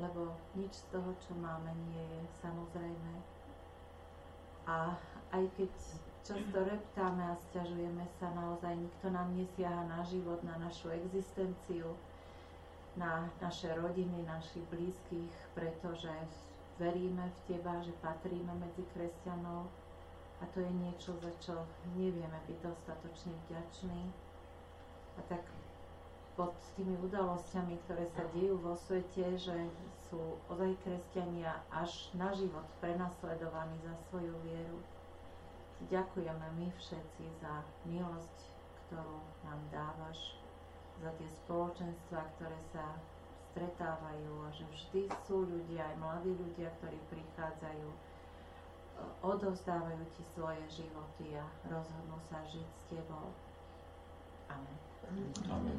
lebo nič z toho, čo máme, nie je samozrejme. A aj keď často reptáme a sťažujeme sa, naozaj nikto nám nesiaha na život, na našu existenciu, na naše rodiny, našich blízkych, pretože veríme v Teba, že patríme medzi kresťanov. A to je niečo, za čo nevieme byť dostatočne vďační. A tak pod tými udalosťami, ktoré sa dejú vo svete, že sú ozaj kresťania až na život prenasledovaní za svoju vieru, Ti ďakujeme my všetci za milosť, ktorú nám dávaš, za tie spoločenstvá, ktoré sa stretávajú, a že vždy sú ľudia, aj mladí ľudia, ktorí prichádzajú, odovzdávajú Ti svoje životy a rozhodnú sa žiť s Tebou. Amen. Amen.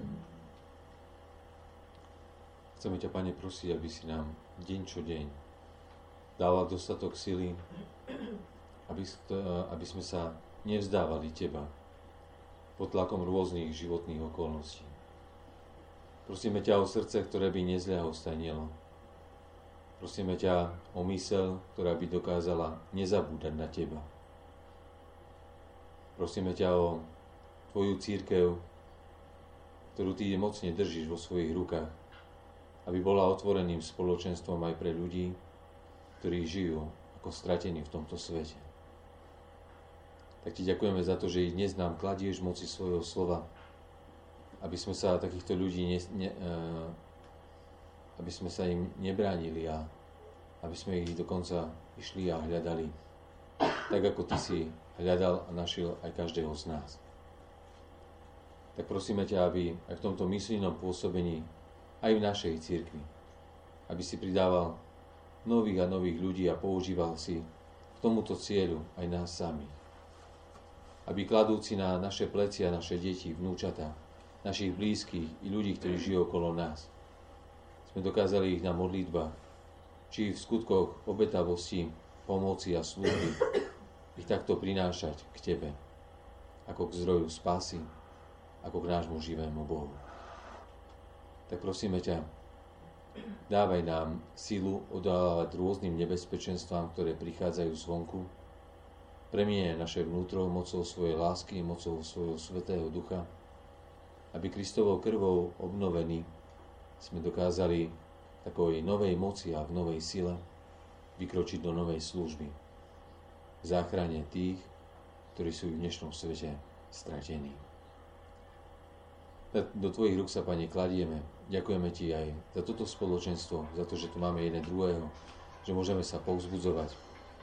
Chceme ťa, Pane, prosiť, aby si nám deň čo deň dala dostatok sily, aby, aby sme sa nevzdávali Teba pod tlakom rôznych životných okolností. Prosíme ťa o srdce, ktoré by nezľahostajnilo. Prosíme ťa o myseľ, ktorá by dokázala nezabúdať na Teba. Prosíme ťa o Tvoju cirkev, ktorú Ty mocne držíš vo svojich rukách, aby bola otvoreným spoločenstvom aj pre ľudí, ktorí žijú ako stratení v tomto svete. Tak Ti ďakujeme za to, že i dnes nám kladieš moci svojho slova, aby sme sa takýchto ľudí ne, ne, aby sme sa im nebránili a aby sme ich dokonca išli a hľadali, tak ako Ty si hľadal a našiel aj každého z nás. Tak prosíme ťa, aby aj v tomto misijnom pôsobení, aj v našej cirkvi, aby si pridával nových a nových ľudí a používal si k tomuto cieľu aj nás samých. Aby kladúci na naše plecia, naše deti, vnúčatá, našich blízkych i ľudí, ktorí žijú okolo nás, sme dokázali ich na modlitbách, či v skutkoch obetavosti, pomoci a služby, ich takto prinášať k Tebe, ako k zdroju spásy, ako k nášmu živému Bohu. Tak prosíme ťa, dávaj nám silu odolávať rôznym nebezpečenstvám, ktoré prichádzajú zvonku. Premieňaj naše vnútro mocou svojej lásky, mocou svojho svätého ducha, aby Kristovou krvou obnovení sme dokázali takovej novej moci a v novej sile vykročiť do novej služby v záchrane tých, ktorí sú v dnešnom svete stratení. Do Tvojich rúk sa, Pane, kladieme. Ďakujeme Ti aj za toto spoločenstvo, za to, že tu máme jeden druhého, že môžeme sa povzbudzovať,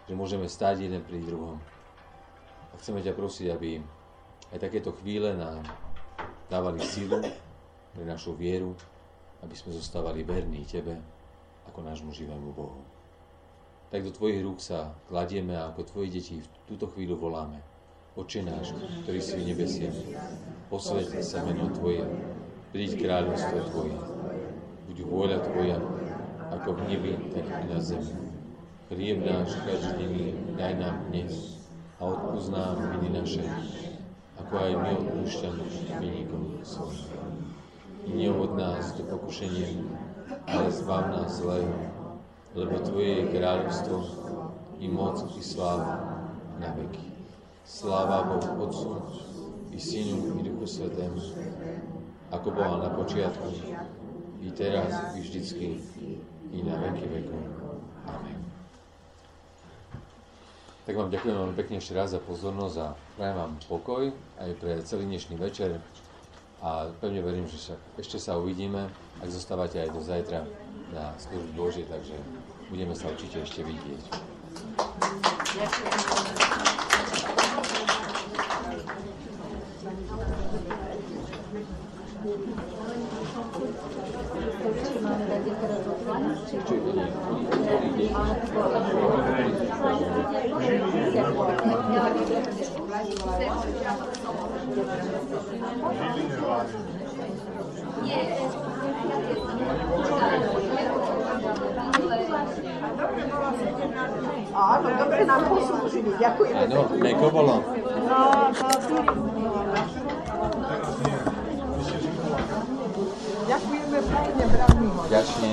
že môžeme stáť jeden pri druhom. A chceme ťa prosiť, aby aj takéto chvíle nám dávali silu pre našu vieru, aby sme zostávali verní Tebe ako nášmu živému Bohu. Tak do Tvojich rúk sa kladieme a ako Tvoje deti v túto chvíľu voláme: Otče náš, ktorý si v nebesiach, posväť sa meno Tvoje, príď kráľovstvo Tvoje, buď vôľa Tvoja, ako v nebi, tak i na zemi. Chlieb náš každodenný daj nám dnes a odpusť nám viny naše, ako aj my odpúšťame vinníkom svojim. Neuved nás do pokušenia, ale zbav nás zlého, lebo Tvoje je kráľovstvo i moc i sláva na veky. Sláva Bohu Otcu i Synu i Duchu Svätému, ako bola na počiatku, i teraz, i vždycky, i na veky vekov. Amen. Tak vám ďakujem veľmi pekne ešte raz za pozornosť a prajem vám pokoj aj pre celý dnešný večer a pevne verím, že sa, ešte sa uvidíme, ak zostávate aj do zajtra na službu Božej, takže budeme sa určite ešte vidieť. Áno, dobre nám poslúžili, ďakujeme. Áno, neko bolo. No, ďakujeme pekne, bratní. Ďačne.